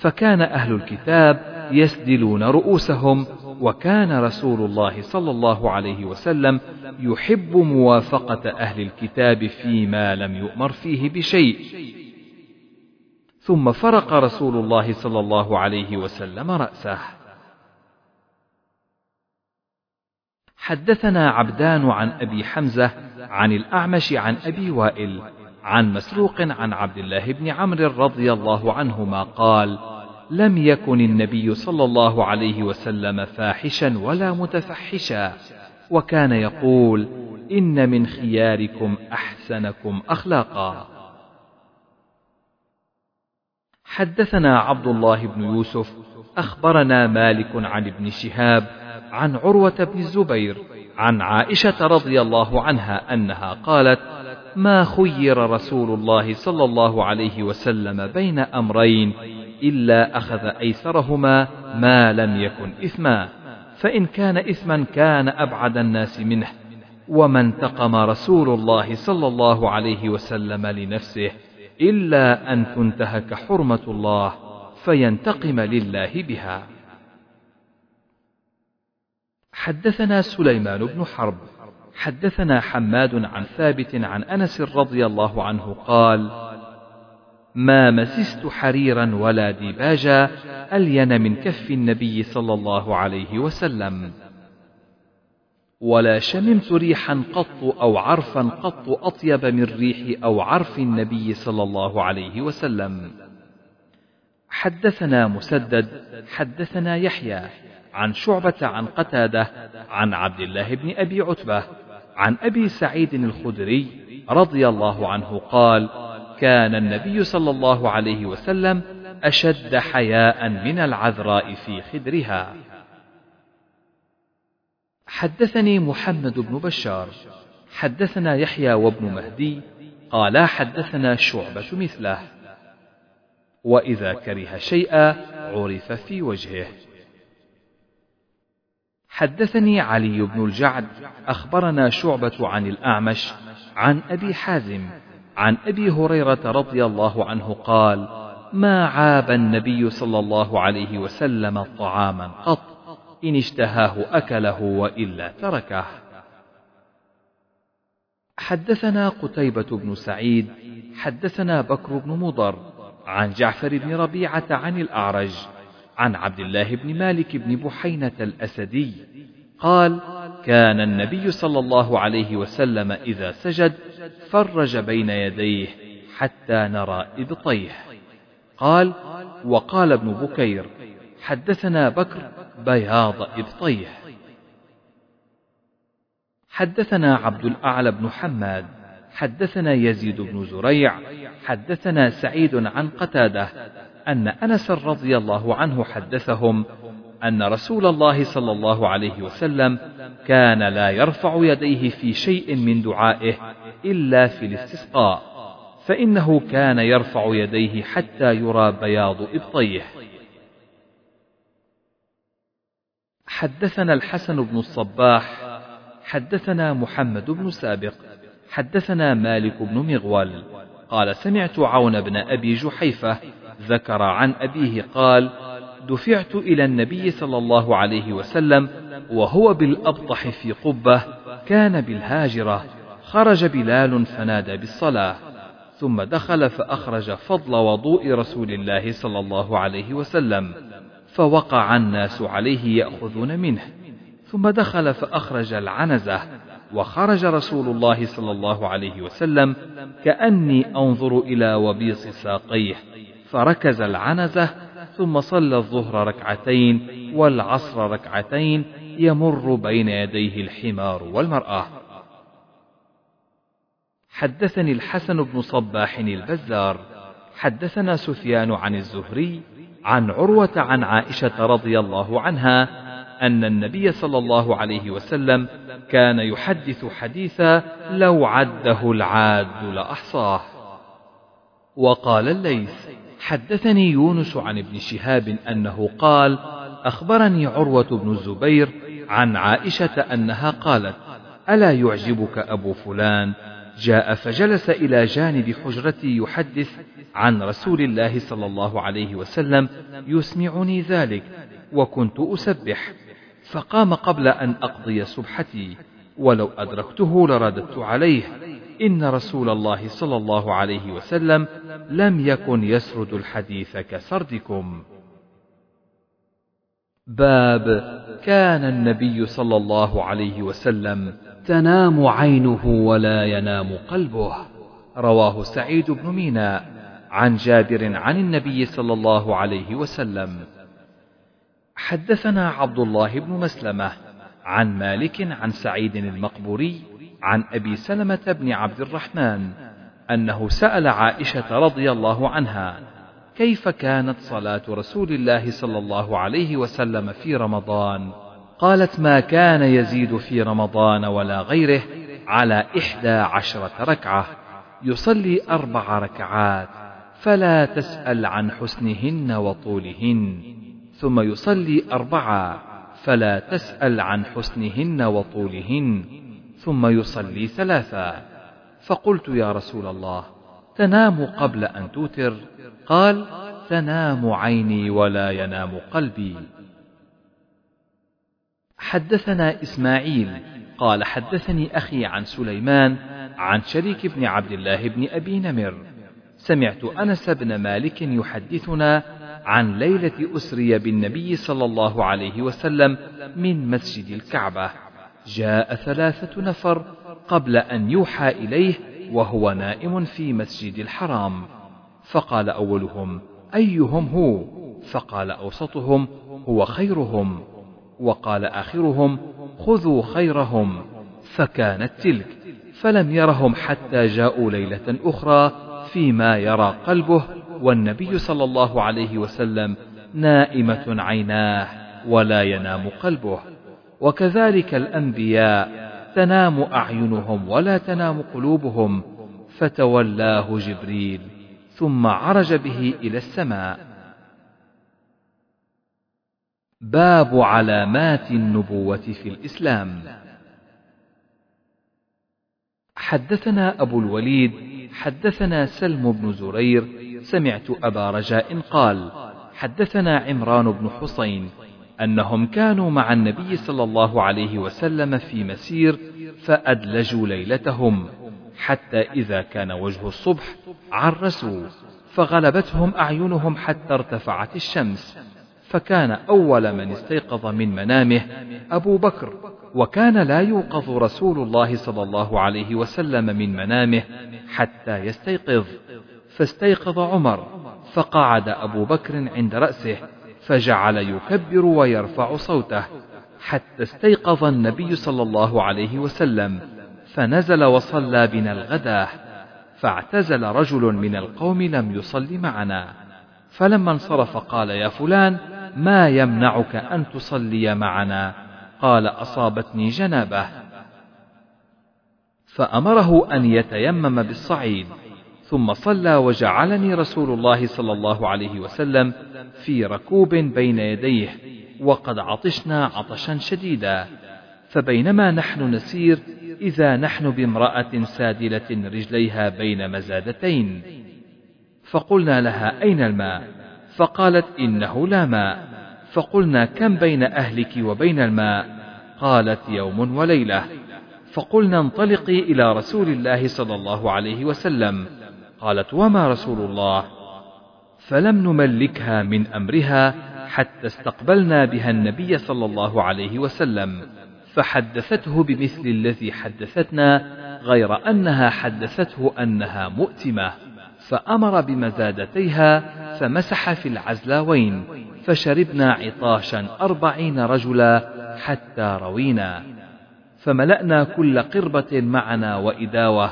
فكان أهل الكتاب يسدلون رؤوسهم، وكان رسول الله صلى الله عليه وسلم يحب موافقة أهل الكتاب فيما لم يؤمر فيه بشيء. ثم فرق رسول الله صلى الله عليه وسلم رأسه. حدثنا عبدان عن أبي حمزة عن الأعمش عن أبي وائل عن مسروق عن عبد الله بن عمرو رضي الله عنهما قال: لم يكن النبي صلى الله عليه وسلم فاحشا ولا متفحشا، وكان يقول: إن من خياركم أحسنكم أخلاقا. حدثنا عبد الله بن يوسف أخبرنا مالك عن ابن شهاب عن عروة بن الزبير عن عائشة رضي الله عنها أنها قالت: ما خير رسول الله صلى الله عليه وسلم بين أمرين إلا أخذ أيسرهما ما لم يكن إثما، فإن كان إثما كان أبعد الناس منه، وما انتقم رسول الله صلى الله عليه وسلم لنفسه إلا أن تنتهك حرمة الله فينتقم لله بها. حدثنا سليمان بن حرب حدثنا حماد عن ثابت عن أنس رضي الله عنه قال: ما مسست حريرا ولا ديباجا ألين من كف النبي صلى الله عليه وسلم، ولا شممت ريحا قط أو عرفا قط أطيب من ريح أو عرف النبي صلى الله عليه وسلم. حدثنا مسدد حدثنا يحيى عن شعبة عن قتادة عن عبد الله بن أبي عتبة عن أبي سعيد الخدري رضي الله عنه قال: كان النبي صلى الله عليه وسلم أشد حياء من العذراء في خدرها. حدثني محمد بن بشار حدثنا يحيى وابن مهدي قالا حدثنا شعبة مثله. وإذا كره شيئا عرف في وجهه. حدثني علي بن الجعد أخبرنا شعبة عن الأعمش عن أبي حازم عن أبي هريرة رضي الله عنه قال: ما عاب النبي صلى الله عليه وسلم طعاما قط، إن اشتهاه أكله وإلا تركه. حدثنا قتيبة بن سعيد حدثنا بكر بن مضر عن جعفر بن ربيعة عن الأعرج عن عبد الله بن مالك بن بحينة الأسدي قال: كان النبي صلى الله عليه وسلم إذا سجد فرج بين يديه حتى نرى إبطيه. قال: وقال ابن بكير: حدثنا بكر بياض إبطيه. حدثنا عبد الأعلى بن حماد حدثنا يزيد بن زريع حدثنا سعيد عن قتادة أن أنس رضي الله عنه حدثهم أن رسول الله صلى الله عليه وسلم كان لا يرفع يديه في شيء من دعائه إلا في الاستسقاء، فإنه كان يرفع يديه حتى يرى بياض إبطيه. حدثنا الحسن بن الصباح حدثنا محمد بن سابق حدثنا مالك بن مغول قال: سمعت عون بن أبي جحيفة ذكر عن أبيه قال: دفعت إلى النبي صلى الله عليه وسلم وهو بالأبطح في قبة كان بالهاجرة، خرج بلال فنادى بالصلاة، ثم دخل فأخرج فضل وضوء رسول الله صلى الله عليه وسلم، فوقع الناس عليه يأخذون منه، ثم دخل فأخرج العنزة، وخرج رسول الله صلى الله عليه وسلم كأني أنظر إلى وبيص ساقيه، فركز العنزة، ثم صلى الظهر ركعتين والعصر ركعتين يمر بين يديه الحمار والمرأة. حدثني الحسن بن صباح البزار حدثنا سفيان عن الزهري عن عروة عن عائشة رضي الله عنها أن النبي صلى الله عليه وسلم كان يحدث حديثا لو عده العاد لأحصاه. وقال الليث: حدثني يونس عن ابن شهاب أنه قال: أخبرني عروة بن الزبير عن عائشة أنها قالت: ألا يعجبك أبو فلان؟ جاء فجلس إلى جانب حجرتي يحدث عن رسول الله صلى الله عليه وسلم يسمعني ذلك، وكنت أسبح، فقام قبل أن أقضي سبحتي، ولو أدركته لرددت عليه، إن رسول الله صلى الله عليه وسلم لم يكن يسرد الحديث كسردكم. باب: كان النبي صلى الله عليه وسلم تنام عينه ولا ينام قلبه. رواه سعيد بن ميناء عن جابر عن النبي صلى الله عليه وسلم. حدثنا عبد الله بن مسلمة عن مالك عن سعيد المقبوري عن أبي سلمة بن عبد الرحمن أنه سأل عائشة رضي الله عنها كيف كانت صلاة رسول الله صلى الله عليه وسلم في رمضان. قالت: ما كان يزيد في رمضان ولا غيره على إحدى عشرة ركعة، يصلي أربع ركعات فلا تسأل عن حسنهن وطولهن، ثم يصلي أربعة فلا تسأل عن حسنهن وطولهن، ثم يصلي ثلاثة. فقلت: يا رسول الله، تنام قبل أن توتر؟ قال: تنام عيني ولا ينام قلبي. حدثنا إسماعيل قال: حدثني أخي عن سليمان عن شريك بن عبد الله بن أبي نمر: سمعت أنس بن مالك يحدثنا عن ليلة أسري بالنبي صلى الله عليه وسلم من مسجد الكعبة، جاء ثلاثة نفر قبل أن يوحى إليه وهو نائم في مسجد الحرام، فقال أولهم: أيهم هو؟ فقال أوسطهم: هو خيرهم. وقال آخرهم: خذوا خيرهم. فكانت تلك، فلم يرهم حتى جاءوا ليلة أخرى فيما يرى قلبه، والنبي صلى الله عليه وسلم نائمة عيناه ولا ينام قلبه. وكذلك الأنبياء تنام أعينهم ولا تنام قلوبهم، فتولاه جبريل ثم عرج به إلى السماء. باب علامات النبوة في الإسلام. حدثنا أبو الوليد حدثنا سلم بن زرير سمعت أبا رجاء قال حدثنا عمران بن حسين أنهم كانوا مع النبي صلى الله عليه وسلم في مسير فأدلجوا ليلتهم حتى إذا كان وجه الصبح عرسوا فغلبتهم أعينهم حتى ارتفعت الشمس، فكان أول من استيقظ من منامه أبو بكر، وكان لا يوقظ رسول الله صلى الله عليه وسلم من منامه حتى يستيقظ، فاستيقظ عمر فقعد أبو بكر عند رأسه فجعل يكبر ويرفع صوته حتى استيقظ النبي صلى الله عليه وسلم، فنزل وصلى بنا الغداة، فاعتزل رجل من القوم لم يصل معنا، فلما انصرف قال يا فلان ما يمنعك أن تصلي معنا؟ قال أصابتني جنابة، فأمره أن يتيمم بالصعيد، ثم صلى وجعلني رسول الله صلى الله عليه وسلم في ركوب بين يديه، وقد عطشنا عطشا شديدا، فبينما نحن نسير إذا نحن بامرأة سادلة رجليها بين مزادتين، فقلنا لها أين الماء؟ فقالت إنه لا ماء، فقلنا كم بين أهلك وبين الماء؟ قالت يوم وليلة، فقلنا انطلقي إلى رسول الله صلى الله عليه وسلم، قالت وما رسول الله؟ فلم نملكها من أمرها حتى استقبلنا بها النبي صلى الله عليه وسلم، فحدثته بمثل الذي حدثتنا، غير أنها حدثته أنها مؤتمة، فأمر بمزادتيها فمسح في العزلاوين، فشربنا عطاشا أربعين رجلا حتى روينا، فملأنا كل قربة معنا وإداوة،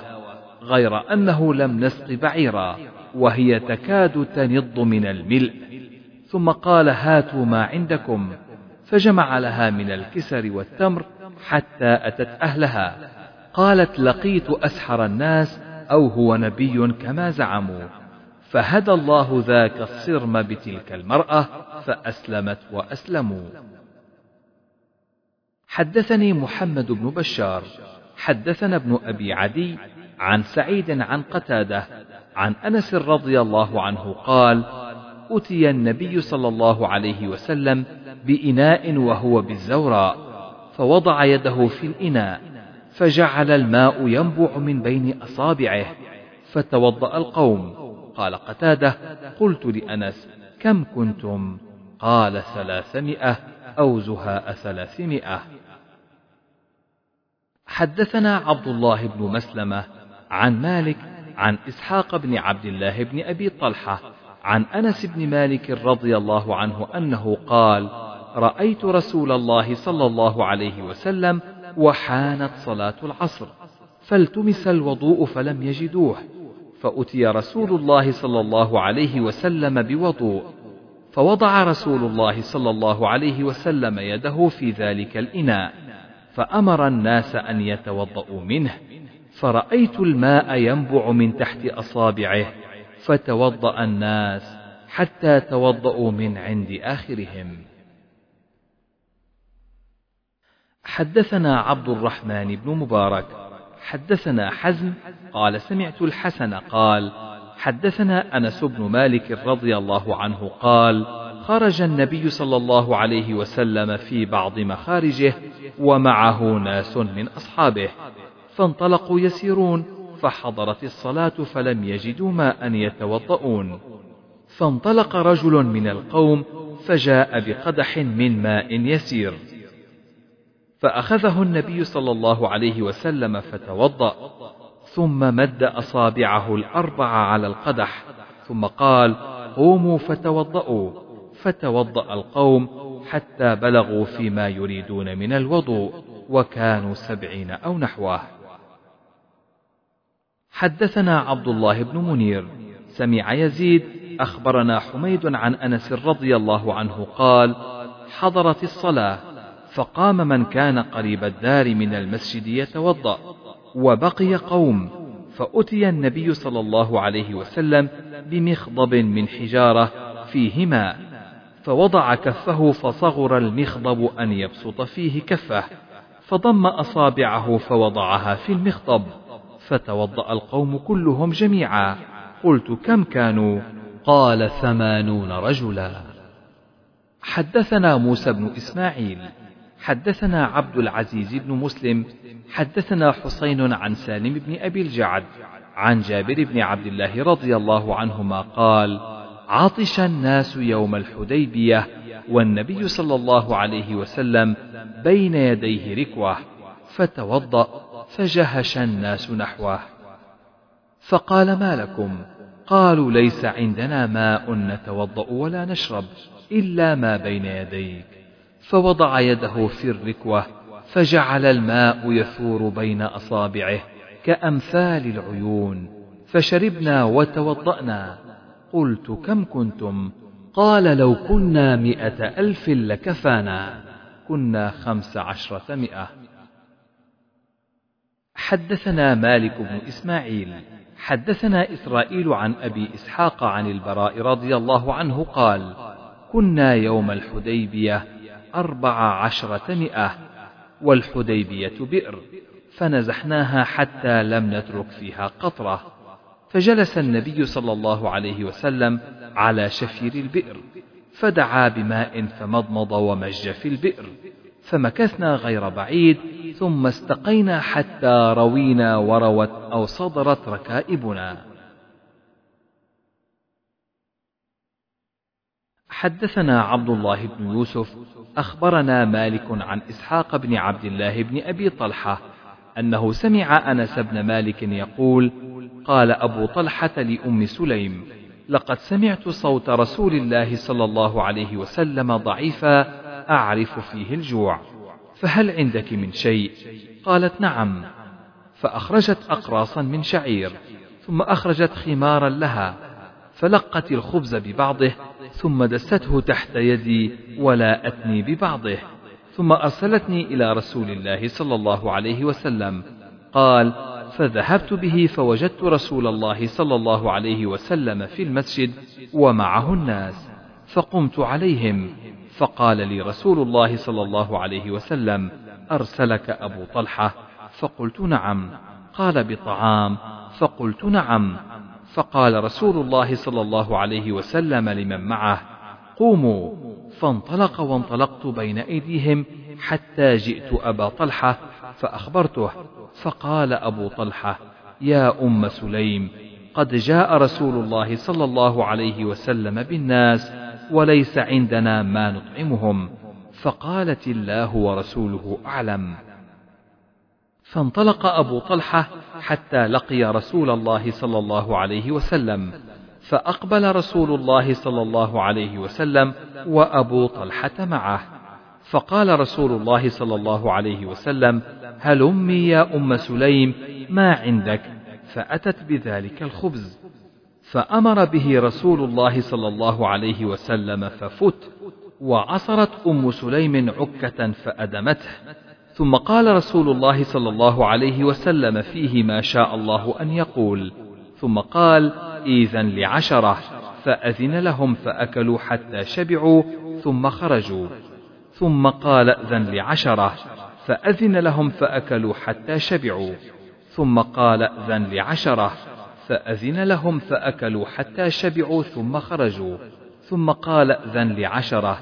غير أنه لم نسق بعيرا، وهي تكاد تنض من الملء، ثم قال هاتوا ما عندكم، فجمع لها من الكسر والتمر حتى أتت أهلها، قالت لقيت أسحر الناس أو هو نبي كما زعموا، فهدى الله ذاك الصرم بتلك المرأة فأسلمت وأسلموا. حدثني محمد بن بشار حدثنا ابن أبي عدي عن سعيد عن قتادة عن أنس رضي الله عنه قال أتي النبي صلى الله عليه وسلم بإناء وهو بالزوراء، فوضع يده في الإناء فجعل الماء ينبع من بين أصابعه، فتوضأ القوم. قال قتادة قلت لأنس كم كنتم؟ قال ثلاثمائة أو زهاء ثلاثمائة. حدثنا عبد الله بن مسلمة عن مالك عن إسحاق بن عبد الله بن أبي طلحة عن أنس بن مالك رضي الله عنه أنه قال رأيت رسول الله صلى الله عليه وسلم وحانت صلاة العصر، فالتمس الوضوء فلم يجدوه، فأتي رسول الله صلى الله عليه وسلم بوضوء، فوضع رسول الله صلى الله عليه وسلم يده في ذلك الإناء، فأمر الناس أن يتوضأوا منه، فرأيت الماء ينبع من تحت أصابعه، فتوضأ الناس حتى توضأوا من عند آخرهم. حدثنا عبد الرحمن بن مبارك حدثنا حزم قال سمعت الحسن قال حدثنا أنس بن مالك رضي الله عنه قال خرج النبي صلى الله عليه وسلم في بعض مخارجه ومعه ناس من أصحابه، فانطلقوا يسيرون، فحضرت الصلاة فلم يجدوا ماء يتوضؤون، فانطلق رجل من القوم فجاء بقدح من ماء يسير، فأخذه النبي صلى الله عليه وسلم فتوضأ، ثم مد أصابعه الأربعة على القدح، ثم قال قوموا فتوضأوا، فتوضأ القوم حتى بلغوا فيما يريدون من الوضوء، وكانوا سبعين أو نحوه. حدثنا عبد الله بن منير سمع يزيد أخبرنا حميد عن أنس رضي الله عنه قال حضرت الصلاة فقام من كان قريب الدار من المسجد يتوضأ، وبقي قوم، فأتي النبي صلى الله عليه وسلم بمخضب من حجارة فيهما، فوضع كفه فصغر المخضب أن يبسط فيه كفه، فضم أصابعه فوضعها في المخضب، فتوضأ القوم كلهم جميعا. قلت: كم كانوا؟ قال: ثمانون رجلا. حدثنا موسى بن إسماعيل حدثنا عبد العزيز بن مسلم حدثنا حسين عن سالم بن أبي الجعد عن جابر بن عبد الله رضي الله عنهما قال: عطش الناس يوم الحديبية، والنبي صلى الله عليه وسلم بين يديه ركوة، فتوضأ فجهش الناس نحوه، فقال: ما لكم؟ قالوا: ليس عندنا ماء نتوضأ ولا نشرب إلا ما بين يديك. فوضع يده في الركوة، فجعل الماء يثور بين أصابعه كأمثال العيون، فشربنا وتوضأنا. قلت: كم كنتم؟ قال: لو كنا مئة ألف لكفانا، كنا خمس عشرة مئة. حدثنا مالك بن إسماعيل حدثنا إسرائيل عن أبي إسحاق عن البراء رضي الله عنه قال: كنا يوم الحديبية أربع عشرة مئة، والحديبية بئر، فنزحناها حتى لم نترك فيها قطرة، فجلس النبي صلى الله عليه وسلم على شفير البئر، فدعا بماء فمضمض ومج في البئر، فمكثنا غير بعيد، ثم استقينا حتى روينا وروت أو صدرت ركائبنا. حدثنا عبد الله بن يوسف أخبرنا مالك عن إسحاق بن عبد الله بن أبي طلحة أنه سمع أنس بن مالك يقول: قال أبو طلحة لأم سليم: لقد سمعت صوت رسول الله صلى الله عليه وسلم ضعيفا أعرف فيه الجوع، فهل عندك من شيء؟ قالت: نعم. فأخرجت أقراصا من شعير، ثم أخرجت خمارا لها، فلقت الخبز ببعضه، ثم دسته تحت يدي ولاءتني ببعضه، ثم أرسلتني إلى رسول الله صلى الله عليه وسلم. قال: فذهبت به فوجدت رسول الله صلى الله عليه وسلم في المسجد ومعه الناس، فقمت عليهم، فقال لي رسول الله صلى الله عليه وسلم: أرسلك أبو طلحة؟ فقلت: نعم. قال: بطعام؟ فقلت: نعم. فقال رسول الله صلى الله عليه وسلم لمن معه: قوموا. فانطلق، وانطلقت بين أيديهم حتى جئت أبا طلحة فأخبرته، فقال أبو طلحة: يا أم سليم، قد جاء رسول الله صلى الله عليه وسلم بالناس، وليس عندنا ما نطعمهم. فقالت: الله ورسوله أعلم. فانطلق أبو طلحة حتى لقي رسول الله صلى الله عليه وسلم، فأقبل رسول الله صلى الله عليه وسلم وأبو طلحة معه، فقال رسول الله صلى الله عليه وسلم: هلمي يا أم سليم، ما عندك؟ فأتت بذلك الخبز، فأمر به رسول الله صلى الله عليه وسلم ففت، وعصرت أم سليم عكة فأدمته، ثم قال رسول الله صلى الله عليه وسلم فيه ما شاء الله أن يقول، ثم قال: إذن لعشرة، فأذن لهم فأكلوا حتى شبعوا ثم خرجوا. ثم قال: أذن لعشرة، فأذن لهم فأكلوا حتى شبعوا. ثم قال: أذن لعشرة، فأذن لهم فأكلوا حتى شبعوا ثم خرجوا. ثم قال: أذن لعشرة،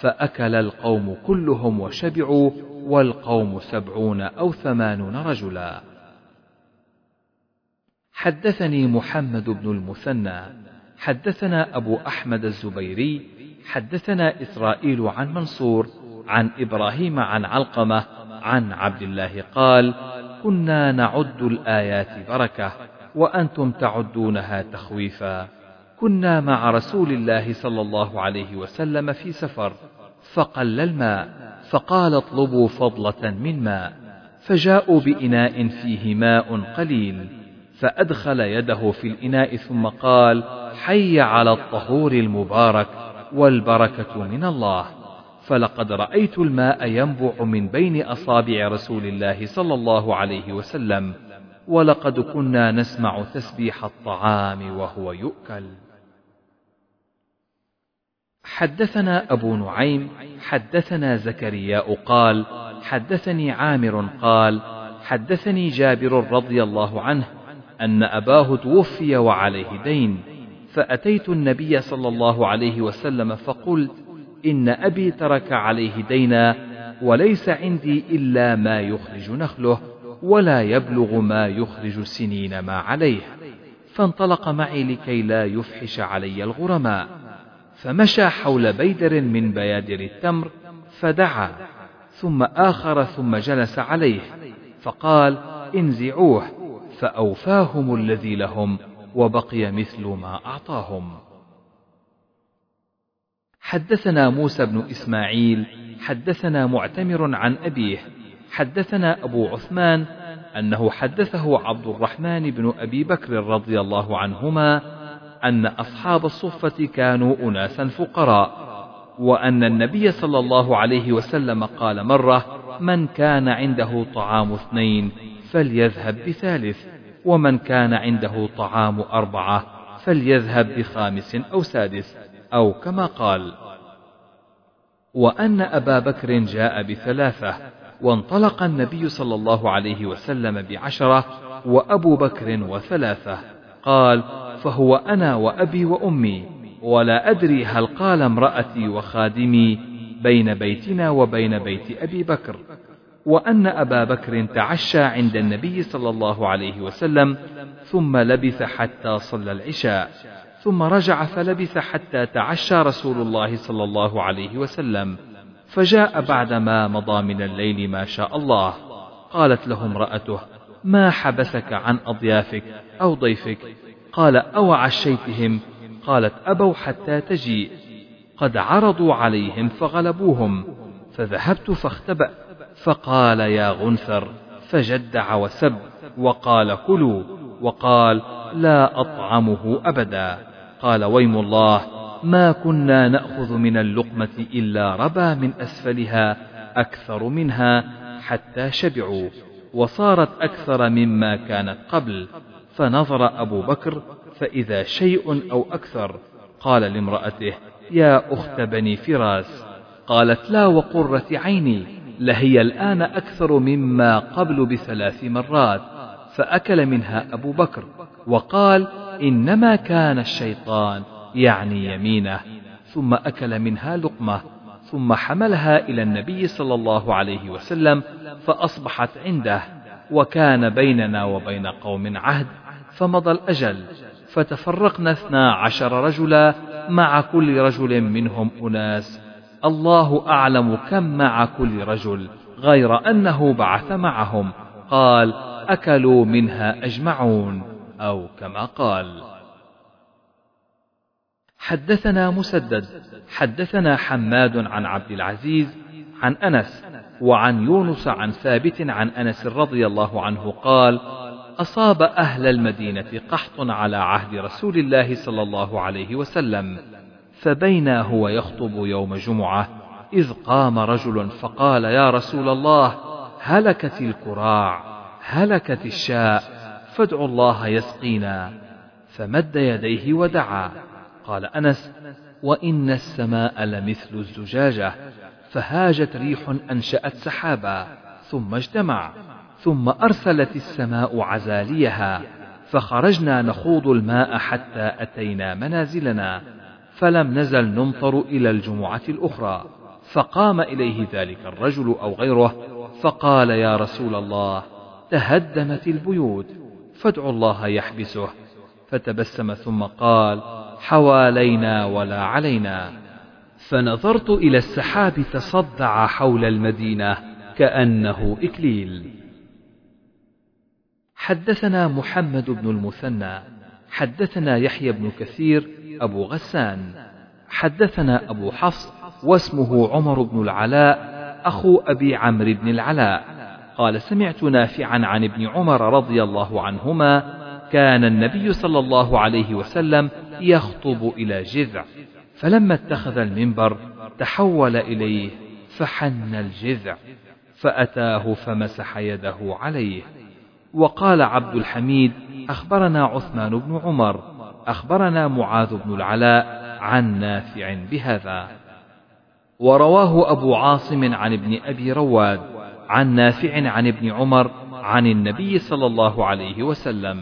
فأكل القوم كلهم وشبعوا، والقوم سبعون أو ثمانون رجلا. حدثني محمد بن المثنى حدثنا أبو أحمد الزبيري حدثنا إسرائيل عن منصور عن إبراهيم عن علقمة عن عبد الله قال: كنا نعد الآيات بركة وأنتم تعدونها تخويفا. كنا مع رسول الله صلى الله عليه وسلم في سفر، فقل الماء، فقال: اطلبوا فضلة من ماء، فجاءوا بإناء فيه ماء قليل، فأدخل يده في الإناء ثم قال: حي على الطهور المبارك والبركة من الله، فلقد رأيت الماء ينبع من بين أصابع رسول الله صلى الله عليه وسلم، ولقد كنا نسمع تسبيح الطعام وهو يؤكل. حدثنا أبو نعيم حدثنا زكرياء قال حدثني عامر قال حدثني جابر رضي الله عنه أن أباه توفي وعليه دين، فأتيت النبي صلى الله عليه وسلم فقلت إن أبي ترك عليه دينا وليس عندي إلا ما يخرج نخله ولا يبلغ ما يخرج سنين ما عليه، فانطلق معي لكي لا يفحش علي الغرماء، فمشى حول بيدر من بيادر التمر فدعا ثم آخر ثم جلس عليه فقال انزعوه، فأوفاهم الذي لهم وبقي مثل ما أعطاهم. حدثنا موسى بن إسماعيل حدثنا معتمر عن أبيه حدثنا أبو عثمان أنه حدثه عبد الرحمن بن أبي بكر رضي الله عنهما أن أصحاب الصفة كانوا أناسا فقراء، وأن النبي صلى الله عليه وسلم قال مرة من كان عنده طعام اثنين فليذهب بثالث، ومن كان عنده طعام أربعة فليذهب بخامس أو سادس أو كما قال، وأن أبا بكر جاء بثلاثة، وانطلق النبي صلى الله عليه وسلم بعشرة وأبو بكر وثلاثة. قال فهو أنا وأبي وأمي، ولا أدري هل قال امرأتي وخادمي بين بيتنا وبين بيت أبي بكر، وأن أبا بكر تعشى عند النبي صلى الله عليه وسلم ثم لبث حتى صلى العشاء، ثم رجع فلبث حتى تعشى رسول الله صلى الله عليه وسلم، فجاء بعدما مضى من الليل ما شاء الله. قالت له امرأته ما حبسك عن أضيافك أو ضيفك؟ قال أو عشيتهم؟ قالت أبوا حتى تجيء، قد عرضوا عليهم فغلبوهم، فذهبت فاختبأ، فقال يا غنثر، فجدع وسب وقال كلوا، وقال لا أطعمه أبدا. قال ويم الله ما كنا نأخذ من اللقمة إلا ربا من أسفلها أكثر منها حتى شبعوا، وصارت أكثر مما كانت قبل. فنظر أبو بكر فإذا شيء أو أكثر، قال لامرأته يا أخت بني فراس. قالت لا وقرة عيني، لهي الآن أكثر مما قبل بثلاث مرات. فأكل منها أبو بكر وقال إنما كان الشيطان يعني يمينه، ثم أكل منها لقمة، ثم حملها إلى النبي صلى الله عليه وسلم فأصبحت عنده، وكان بيننا وبين قوم عهد، فمضى الأجل، فتفرقنا اثنا عشر رجلا، مع كل رجل منهم أناس، الله أعلم كم مع كل رجل، غير أنه بعث معهم، قال أكلوا منها أجمعون أو كما قال. حدثنا مسدد حدثنا حماد عن عبد العزيز عن أنس وعن يونس عن ثابت عن أنس رضي الله عنه قال أصاب أهل المدينة قحط على عهد رسول الله صلى الله عليه وسلم، فبينا هو يخطب يوم جمعة إذ قام رجل فقال يا رسول الله هلكت الكراع هلكت الشاء فادعوا الله يسقينا، فمد يديه ودعا. قال أنس وإن السماء لمثل الزجاجة، فهاجت ريح أنشأت سحابا ثم اجتمع، ثم أرسلت السماء عزاليها، فخرجنا نخوض الماء حتى أتينا منازلنا، فلم نزل نمطر إلى الجمعة الأخرى، فقام إليه ذلك الرجل أو غيره فقال يا رسول الله تهدمت البيوت فادعوا الله يحبسه، فتبسم ثم قال حوالينا ولا علينا، فنظرت إلى السحاب تصدع حول المدينة كأنه إكليل. حدثنا محمد بن المثنى حدثنا يحيى بن كثير أبو غسان حدثنا أبو حفص واسمه عمر بن العلاء أخو أبي عمرو بن العلاء قال سمعت نافعا عن ابن عمر رضي الله عنهما كان النبي صلى الله عليه وسلم يخطب إلى جذع، فلما اتخذ المنبر تحول إليه فحن الجذع فأتاه فمسح يده عليه. وقال عبد الحميد: أخبرنا عثمان بن عمر أخبرنا معاذ بن العلاء عن نافع بهذا. ورواه أبو عاصم عن ابن أبي رواد عن نافع عن ابن عمر عن النبي صلى الله عليه وسلم.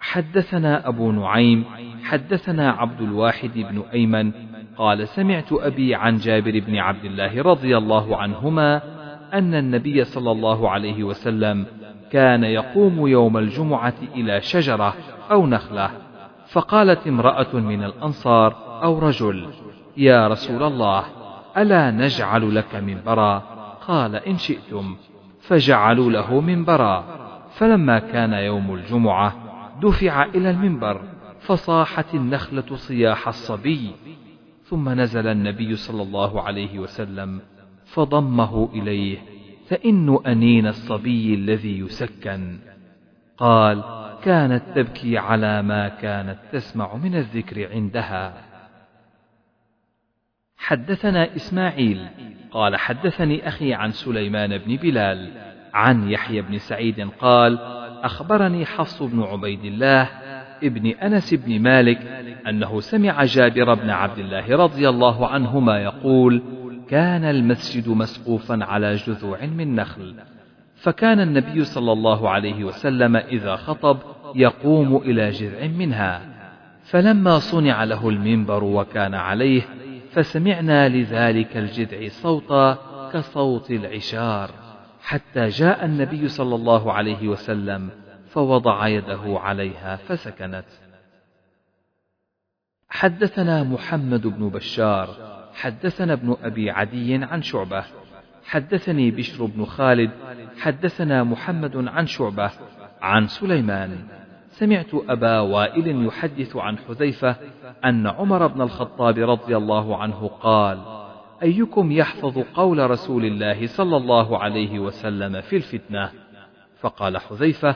حدثنا أبو نعيم حدثنا عبد الواحد بن أيمن قال: سمعت أبي عن جابر بن عبد الله رضي الله عنهما أن النبي صلى الله عليه وسلم كان يقوم يوم الجمعة إلى شجرة أو نخلة، فقالت امرأة من الأنصار أو رجل: يا رسول الله، ألا نجعل لك منبرا؟ قال: إن شئتم. فجعلوا له منبرا، فلما كان يوم الجمعة دفع إلى المنبر فصاحت النخلة صياح الصبي، ثم نزل النبي صلى الله عليه وسلم فضمه إليه فإن أنين الصبي الذي يسكن. قال: كانت تبكي على ما كانت تسمع من الذكر عندها. حدثنا إسماعيل قال: حدثني أخي عن سليمان بن بلال عن يحيى بن سعيد قال: أخبرني حفص بن عبيد الله ابن أنس بن مالك أنه سمع جابر بن عبد الله رضي الله عنهما يقول: كان المسجد مسقوفا على جذوع من نخل، فكان النبي صلى الله عليه وسلم إذا خطب يقوم إلى جذع منها، فلما صنع له المنبر وكان عليه فسمعنا لذلك الجذع صوتا كصوت العشار، حتى جاء النبي صلى الله عليه وسلم فوضع يده عليها فسكنت. حدثنا محمد بن بشار حدثنا ابن أبي عدي عن شعبة حدثني بشر بن خالد حدثنا محمد عن شعبة عن سليمان: سمعت أبا وائل يحدث عن حذيفة أن عمر بن الخطاب رضي الله عنه قال: أيكم يحفظ قول رسول الله صلى الله عليه وسلم في الفتنة؟ فقال حذيفة: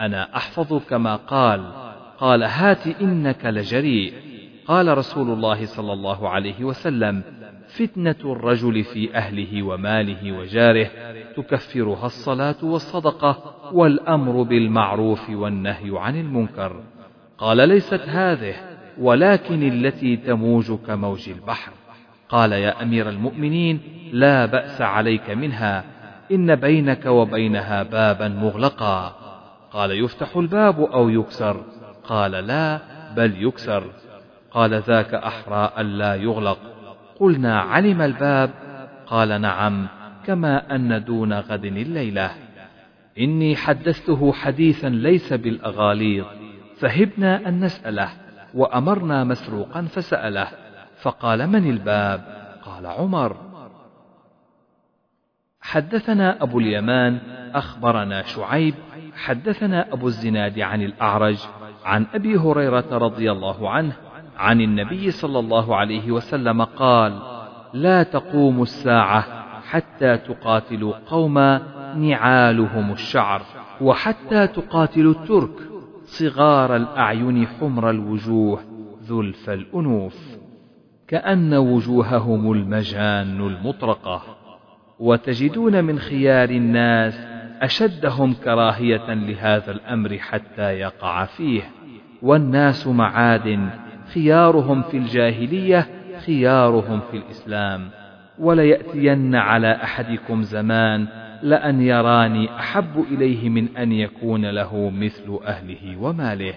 أنا أحفظ كما قال. قال: هات إنك لجريء. قال رسول الله صلى الله عليه وسلم: فتنة الرجل في أهله وماله وجاره تكفرها الصلاة والصدقة والأمر بالمعروف والنهي عن المنكر. قال: ليست هذه، ولكن التي تموج كموج البحر. قال: يا أمير المؤمنين، لا بأس عليك منها، إن بينك وبينها بابا مغلقا. قال: يفتح الباب أو يكسر؟ قال: لا، بل يكسر. قال: ذاك أحرى ألا يغلق. قلنا: علم الباب؟ قال: نعم، كما أن دون غد الليلة. إني حدثته حديثا ليس بالأغاليط، فهبنا أن نسأله، وأمرنا مسروقا فسأله، فقال: من الباب؟ قال: عمر. حدثنا أبو اليمان أخبرنا شعيب حدثنا أبو الزناد عن الأعرج عن أبي هريرة رضي الله عنه عن النبي صلى الله عليه وسلم قال: لا تقوم الساعة حتى تقاتلوا قوما نعالهم الشعر، وحتى تقاتلوا الترك صغار الأعين حمر الوجوه ذلف الأنوف، كأن وجوههم المجان المطرقة، وتجدون من خيار الناس أشدهم كراهية لهذا الأمر حتى يقع فيه، والناس معادن، خيارهم في الجاهلية خيارهم في الإسلام، وليأتين على أحدكم زمان لأن يراني أحب إليه من أن يكون له مثل أهله وماله.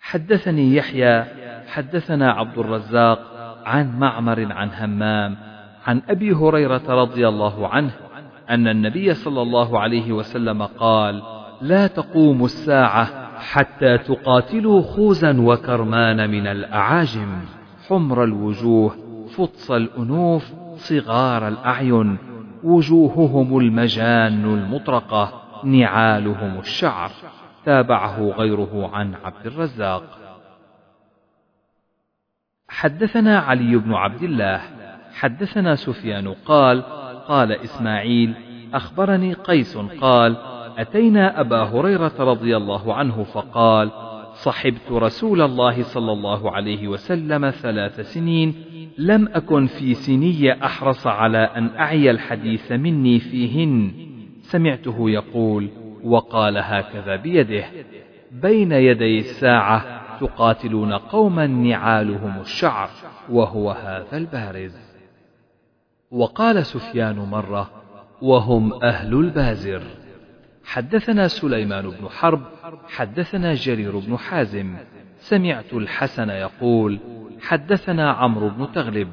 حدثني يحيى حدثنا عبد الرزاق عن معمر عن همام عن أبي هريرة رضي الله عنه أن النبي صلى الله عليه وسلم قال: لا تقوم الساعة حتى تقاتلوا خوزا وكرمان من الأعاجم حمر الوجوه فطس الأنوف صغار الأعين، وجوههم المجان المطرقة نعالهم الشعر. تابعه غيره عن عبد الرزاق. حدثنا علي بن عبد الله حدثنا سفيان قال: قال إسماعيل: أخبرني قيس قال: أتينا أبا هريرة رضي الله عنه فقال: صحبت رسول الله صلى الله عليه وسلم ثلاث سنين، لم أكن في سني أحرص على أن أعي الحديث مني فيهن. سمعته يقول وقال هكذا بيده: بين يدي الساعة تقاتلون قوما نعالهم الشعر، وهو هذا البارز. وقال سفيان مرة: وهم أهل البازر. حدثنا سليمان بن حرب حدثنا جرير بن حازم: سمعت الحسن يقول: حدثنا عمرو بن تغلب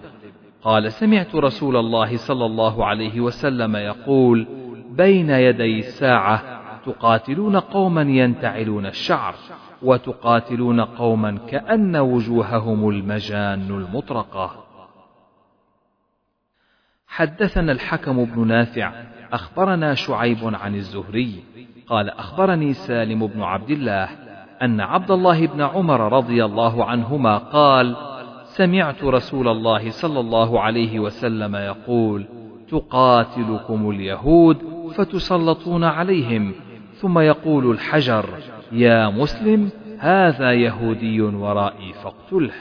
قال: سمعت رسول الله صلى الله عليه وسلم يقول: بين يدي الساعة تقاتلون قوما ينتعلون الشعر، وتقاتلون قوما كأن وجوههم المجان المطرقة. حدثنا الحكم بن نافع أخبرنا شعيب عن الزهري قال: أخبرني سالم بن عبد الله أن عبد الله بن عمر رضي الله عنهما قال: سمعت رسول الله صلى الله عليه وسلم يقول: تقاتلكم اليهود فتسلطون عليهم، ثم يقول الحجر: يا مسلم هذا يهودي ورائي فاقتله.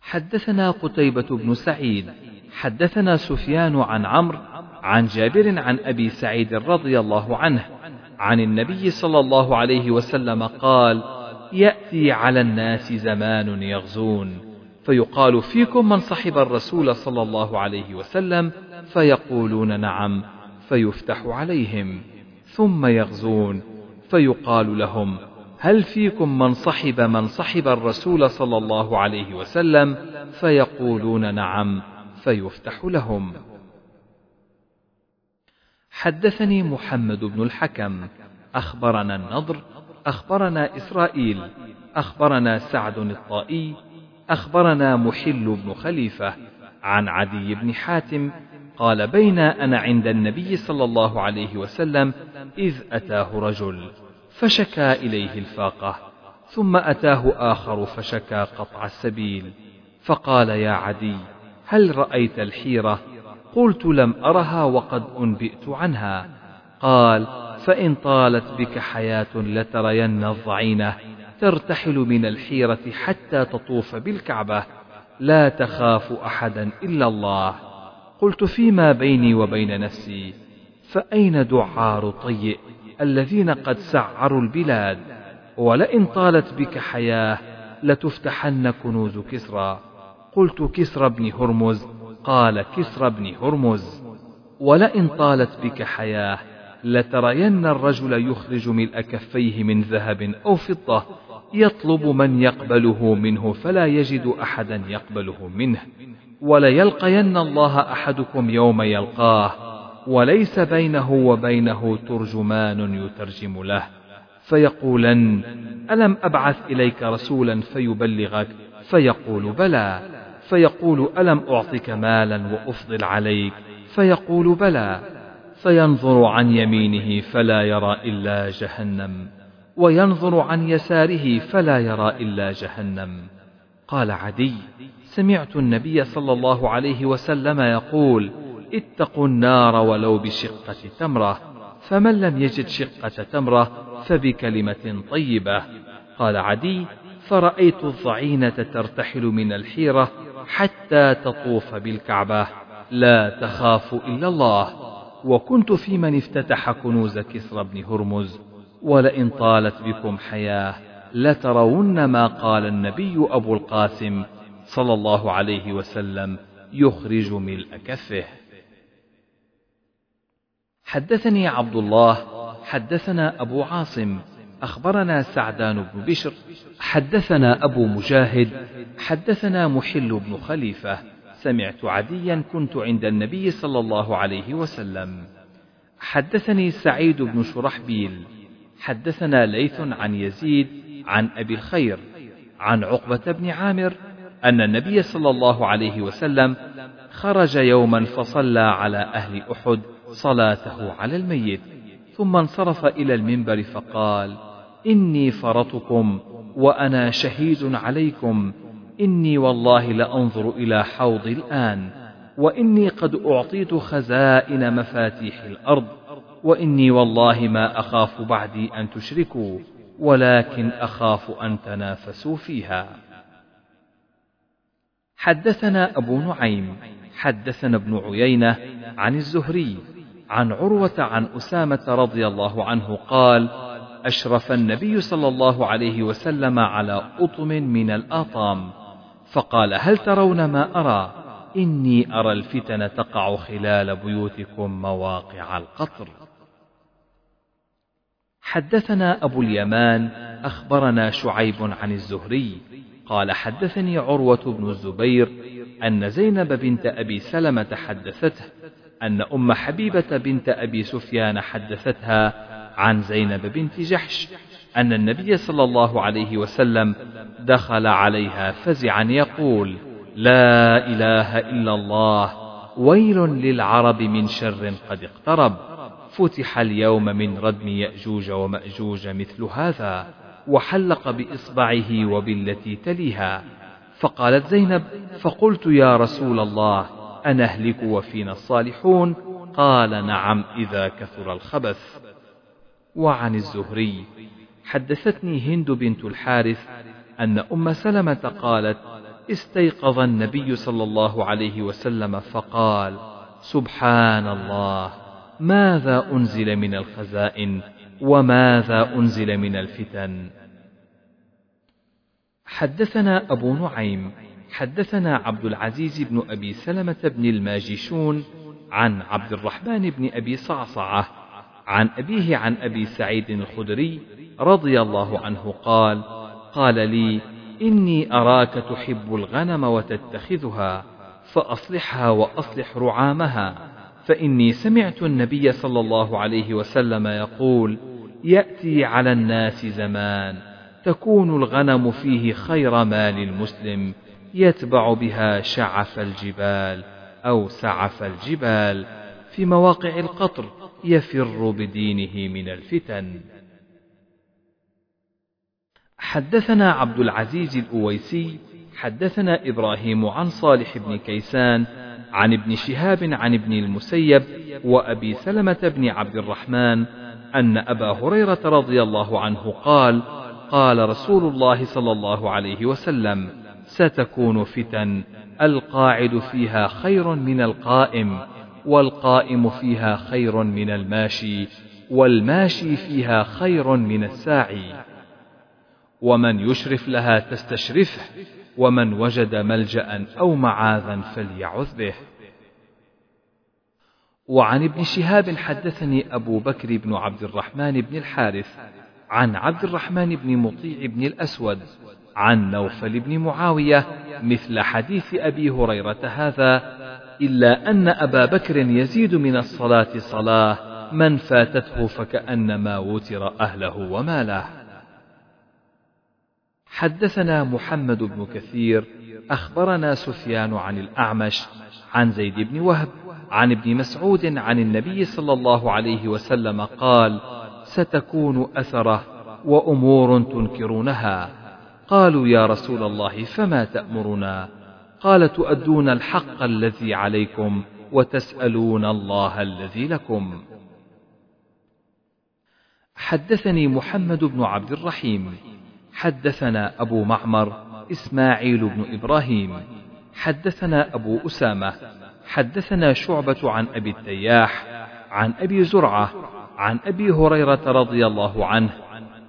حدثنا قتيبة بن سعيد حدثنا سفيان عن عمرو عن جابر عن أبي سعيد رضي الله عنه عن النبي صلى الله عليه وسلم قال: يأتي على الناس زمان يغزون، فيقال: فيكم من صحب الرسول صلى الله عليه وسلم؟ فيقولون: نعم، فيفتح عليهم ثم يغزون، فيقال لهم: هل فيكم من صحب من صحب الرسول صلى الله عليه وسلم؟ فيقولون: نعم، فيفتح لهم. حدثني محمد بن الحكم أخبرنا النضر أخبرنا إسرائيل أخبرنا سعد الطائي أخبرنا محل بن خليفة عن عدي بن حاتم قال: بين أنا عند النبي صلى الله عليه وسلم إذ أتاه رجل فشكى إليه الفاقة، ثم أتاه آخر فشكى قطع السبيل، فقال: يا عدي، هل رأيت الحيرة؟ قلت: لم أرها وقد أنبئت عنها. قال: فإن طالت بك حياة لترين الضعينة ترتحل من الحيرة حتى تطوف بالكعبة، لا تخاف أحدا إلا الله. قلت: فيما بيني وبين نفسي، فأين دعار طيئ الذين قد سعروا البلاد؟ ولئن طالت بك حياة لتفتحن كنوز كسرى. قلت: كسرى بن هرمز؟ قال: كسرى بن هرمز. ولئن طالت بك حياة لترين الرجل يخرج ملء كفيه من ذهب أو فضة يطلب من يقبله منه فلا يجد أحدا يقبله منه، وليلقين الله أحدكم يوم يلقاه وليس بينه وبينه ترجمان يترجم له، فيقولن: ألم أبعث إليك رسولا فيبلغك؟ فيقول: بلى. فيقول: ألم أعطك مالا وأفضل عليك؟ فيقول: بلى. فينظر عن يمينه فلا يرى إلا جهنم، وينظر عن يساره فلا يرى إلا جهنم. قال عدي: سمعت النبي صلى الله عليه وسلم يقول: اتقوا النار ولو بشقة تمرة، فمن لم يجد شقة تمرة فبكلمة طيبة. قال عدي: فرأيت الضعينة ترتحل من الحيرة حتى تطوف بالكعبة، لا تخاف إلا الله، وكنت في من افتتح كنوز كسرى بن هرمز، ولئن طالت بكم حياة لترون ما قال النبي أبو القاسم صلى الله عليه وسلم: يخرج ملء كفه. حدثني عبد الله حدثنا أبو عاصم أخبرنا سعدان بن بشر حدثنا أبو مجاهد حدثنا محل بن خليفة: سمعت عديا كنت عند النبي صلى الله عليه وسلم. حدثني سعيد بن شرحبيل حدثنا ليث عن يزيد عن أبي الخير عن عقبة بن عامر أن النبي صلى الله عليه وسلم خرج يوما فصلى على أهل أحد صلاته على الميت، ثم انصرف إلى المنبر فقال: إني فرطكم وأنا شهيد عليكم، إني والله لأنظر إلى حوضي الآن، وإني قد أعطيت خزائن مفاتيح الأرض، وإني والله ما أخاف بعدي أن تشركوا، ولكن أخاف أن تنافسوا فيها. حدثنا أبو نعيم حدثنا ابن عيينة عن الزهري عن عروة عن أسامة رضي الله عنه قال: أشرف النبي صلى الله عليه وسلم على أطم من الآطام فقال: هل ترون ما أرى؟ إني أرى الفتن تقع خلال بيوتكم مواقع القطر. حدثنا أبو اليمان أخبرنا شعيب عن الزهري قال: حدثني عروة بن الزبير أن زينب بنت أبي سلمة حدثته أن أم حبيبة بنت أبي سفيان حدثتها عن زينب بنت جحش أن النبي صلى الله عليه وسلم دخل عليها فزعا يقول: لا إله إلا الله، ويل للعرب من شر قد اقترب، فتح اليوم من ردم يأجوج ومأجوج مثل هذا، وحلق بإصبعه وبالتي تليها. فقالت زينب: فقلت يا رسول الله أنهلك وفينا الصالحون؟ قال: نعم إذا كثر الخبث. وعن الزهري: حدثتني هند بنت الحارث أن أم سلمة قالت: استيقظ النبي صلى الله عليه وسلم فقال: سبحان الله، ماذا أنزل من الخزائن وماذا أنزل من الفتن. حدثنا أبو نعيم حدثنا عبد العزيز بن أبي سلمة بن الماجشون عن عبد الرحمن بن أبي صعصعة عن أبيه عن أبي سعيد الخدري رضي الله عنه قال: قال لي: إني أراك تحب الغنم وتتخذها، فأصلحها وأصلح رعامها، فإني سمعت النبي صلى الله عليه وسلم يقول: يأتي على الناس زمان تكون الغنم فيه خير مال المسلم، يتبع بها شعف الجبال أو سعف الجبال في مواقع القطر، يفر بدينه من الفتن. حدثنا عبد العزيز الأويسي حدثنا إبراهيم عن صالح بن كيسان عن ابن شهاب عن ابن المسيب وأبي سلمة بن عبد الرحمن أن أبا هريرة رضي الله عنه قال: قال رسول الله صلى الله عليه وسلم: ستكون فتن القاعد فيها خير من القائم، والقائم فيها خير من الماشي، والماشي فيها خير من الساعي، ومن يشرف لها تستشرفه، ومن وجد ملجأ أو معاذا فليعذ به. وعن ابن شهاب حدثني أبو بكر بن عبد الرحمن بن الحارث عن عبد الرحمن بن مطيع بن الأسود عن نوفل بن معاوية مثل حديث أبي هريرة هذا، إلا أن أبا بكر يزيد من الصلاة صلاة من فاتته فكأنما وتر أهله وماله. حدثنا محمد بن كثير أخبرنا سفيان عن الأعمش عن زيد بن وهب عن ابن مسعود عن النبي صلى الله عليه وسلم قال: ستكون أثرة وأمور تنكرونها. قالوا: يا رسول الله فما تأمرنا؟ قال: تؤدون الحق الذي عليكم وتسألون الله الذي لكم. حدثني محمد بن عبد الرحيم حدثنا أبو معمر إسماعيل بن إبراهيم حدثنا أبو أسامة حدثنا شعبة عن أبي التياح عن أبي زرعة عن أبي هريرة رضي الله عنه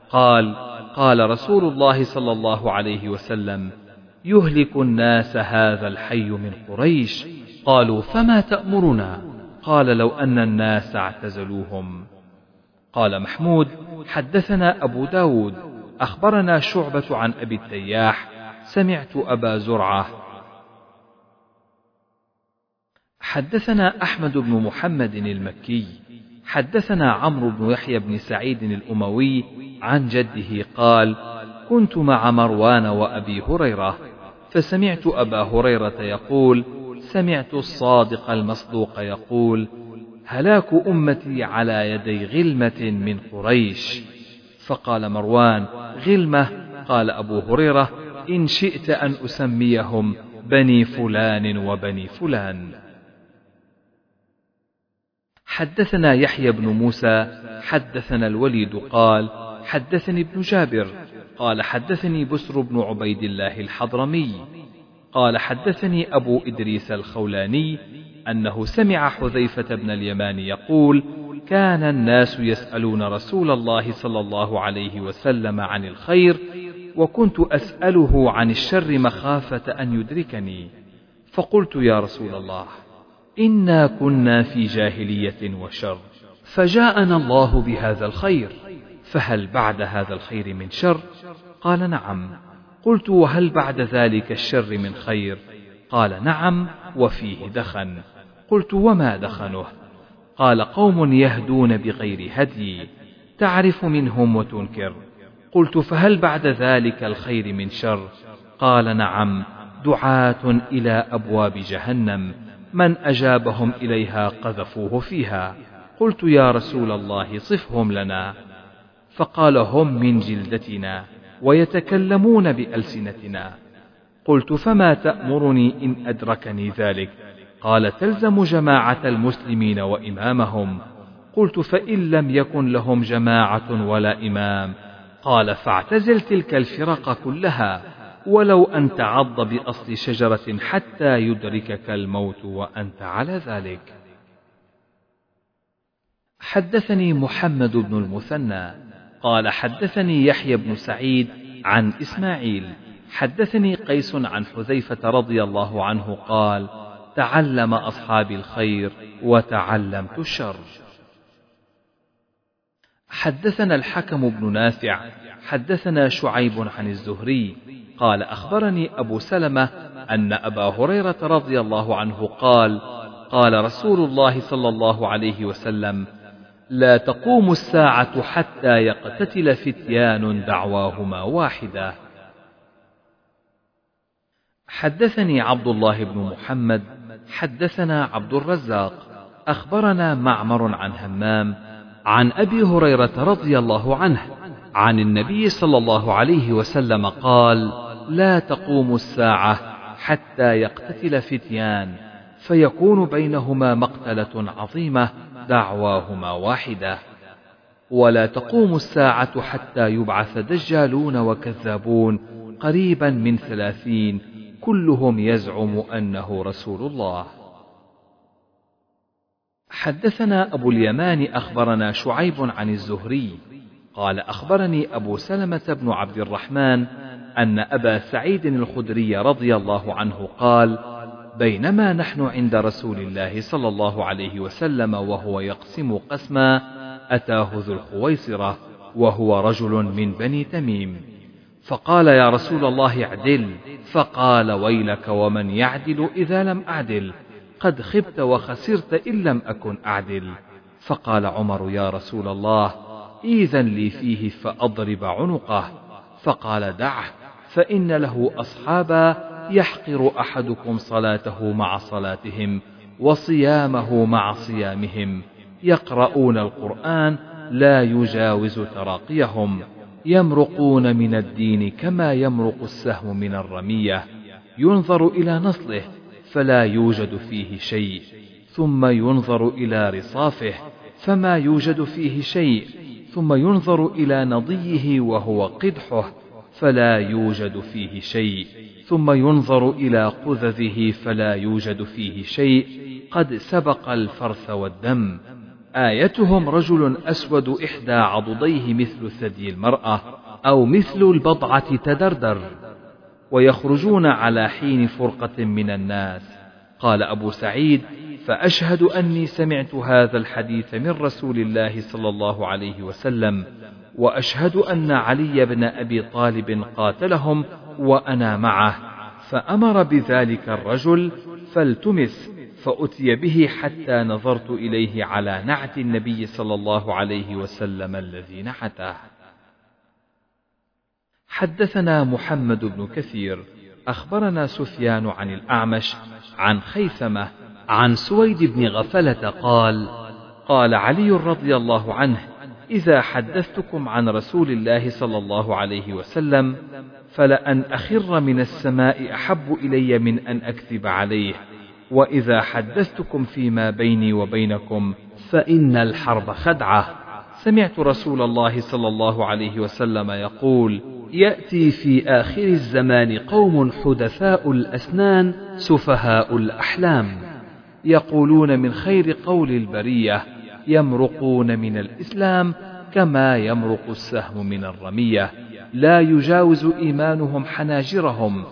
قال: قال رسول الله صلى الله عليه وسلم: يهلك الناس هذا الحي من قريش. قالوا: فما تأمرنا؟ قال: لو أن الناس اعتزلوهم. قال محمود: حدثنا أبو داود أخبرنا شعبة عن أبي التياح سمعت أبا زرعة. حدثنا أحمد بن محمد المكي حدثنا عمرو بن يحيى بن سعيد الأموي عن جده قال: كنت مع مروان وأبي هريرة فسمعت أبا هريرة يقول: سمعت الصادق المصدوق يقول: هلاك أمتي على يدي غلمة من قريش. فقال مروان: غلمة؟ قال أبو هريرة: إن شئت أن أسميهم بني فلان وبني فلان. حدثنا يحيى بن موسى حدثنا الوليد قال حدثني ابن جابر قال حدثني بسر بن عبيد الله الحضرمي قال حدثني أبو إدريس الخولاني أنه سمع حذيفة بن اليمان يقول كان الناس يسألون رسول الله صلى الله عليه وسلم عن الخير وكنت أسأله عن الشر مخافة أن يدركني فقلت يا رسول الله إنا كنا في جاهلية وشر فجاءنا الله بهذا الخير فهل بعد هذا الخير من شر؟ قال نعم. قلت وهل بعد ذلك الشر من خير؟ قال نعم وفيه دخن. قلت وما دخنه؟ قال قوم يهدون بغير هدي تعرف منهم وتنكر. قلت فهل بعد ذلك الخير من شر؟ قال نعم دعاة إلى أبواب جهنم من أجابهم إليها قذفوه فيها. قلت يا رسول الله صفهم لنا. فقال هم من جلدتنا ويتكلمون بألسنتنا. قلت فما تأمرني إن أدركني ذلك؟ قال تلزم جماعة المسلمين وإمامهم. قلت فإن لم يكن لهم جماعة ولا إمام؟ قال فاعتزل تلك الفرق كلها ولو أن تعض بأصل شجرة حتى يدركك الموت وأنت على ذلك. حدثني محمد بن المثنى قال حدثني يحيى بن سعيد عن إسماعيل حدثني قيس عن حذيفة رضي الله عنه قال تعلم أصحاب الخير وتعلمت الشر. حدثنا الحكم بن نافع حدثنا شعيب عن الزهري قال أخبرني أبو سلمة أن أبا هريرة رضي الله عنه قال قال رسول الله صلى الله عليه وسلم لا تقوم الساعة حتى يقتتل فتيان دعواهما واحدة. حدثني عبد الله بن محمد حدثنا عبد الرزاق أخبرنا معمر عن همام عن أبي هريرة رضي الله عنه عن النبي صلى الله عليه وسلم قال لا تقوم الساعة حتى يقتتل فتيان فيكون بينهما مقتلة عظيمة دعواهما واحدة. ولا تقوم الساعة حتى يبعث دجالون وكذابون قريبا من ثلاثين كلهم يزعم أنه رسول الله. حدثنا أبو اليمان أخبرنا شعيب عن الزهري قال أخبرني أبو سلمة بن عبد الرحمن أن أبا سعيد الخدري رضي الله عنه قال بينما نحن عند رسول الله صلى الله عليه وسلم وهو يقسم قسما أتاه ذو الخويصرة وهو رجل من بني تميم فقال يا رسول الله اعدل فقال ويلك ومن يعدل إذا لم أعدل قد خبت وخسرت إن لم أكن أعدل. فقال عمر يا رسول الله إذن لي فيه فأضرب عنقه. فقال دعه فإن له أصحابا يحقر أحدكم صلاته مع صلاتهم وصيامه مع صيامهم يقرؤون القرآن لا يجاوز تراقيهم يمرقون من الدين كما يمرق السهم من الرمية ينظر إلى نصله فلا يوجد فيه شيء ثم ينظر إلى رصافه فما يوجد فيه شيء ثم ينظر إلى نضيه وهو قدحه فلا يوجد فيه شيء ثم ينظر إلى قذذه فلا يوجد فيه شيء قد سبق الفرث والدم. آيتهم رجل أسود إحدى عضديه مثل ثدي المرأة أو مثل البضعة تدردر ويخرجون على حين فرقة من الناس. قال أبو سعيد فأشهد أني سمعت هذا الحديث من رسول الله صلى الله عليه وسلم وأشهد أن علي بن أبي طالب قاتلهم وأنا معه فأمر بذلك الرجل فالتمس فأتي به حتى نظرت إليه على نعت النبي صلى الله عليه وسلم الذي نعته. حدثنا محمد بن كثير أخبرنا سفيان عن الأعمش عن خيثمة عن سويد بن غفلة قال قال علي رضي الله عنه إذا حدثتكم عن رسول الله صلى الله عليه وسلم فلأن أخر من السماء أحب إلي من أن أكذب عليه وإذا حدثتكم فيما بيني وبينكم فإن الحرب خدعة. سمعت رسول الله صلى الله عليه وسلم يقول: يأتي في آخر الزمان قوم حدثاء الأسنان سفهاء الأحلام، يقولون من خير قول البرية، يمرقون من الإسلام كما يمرق السهم من الرمية، لا يجاوز إيمانهم حناجرهم،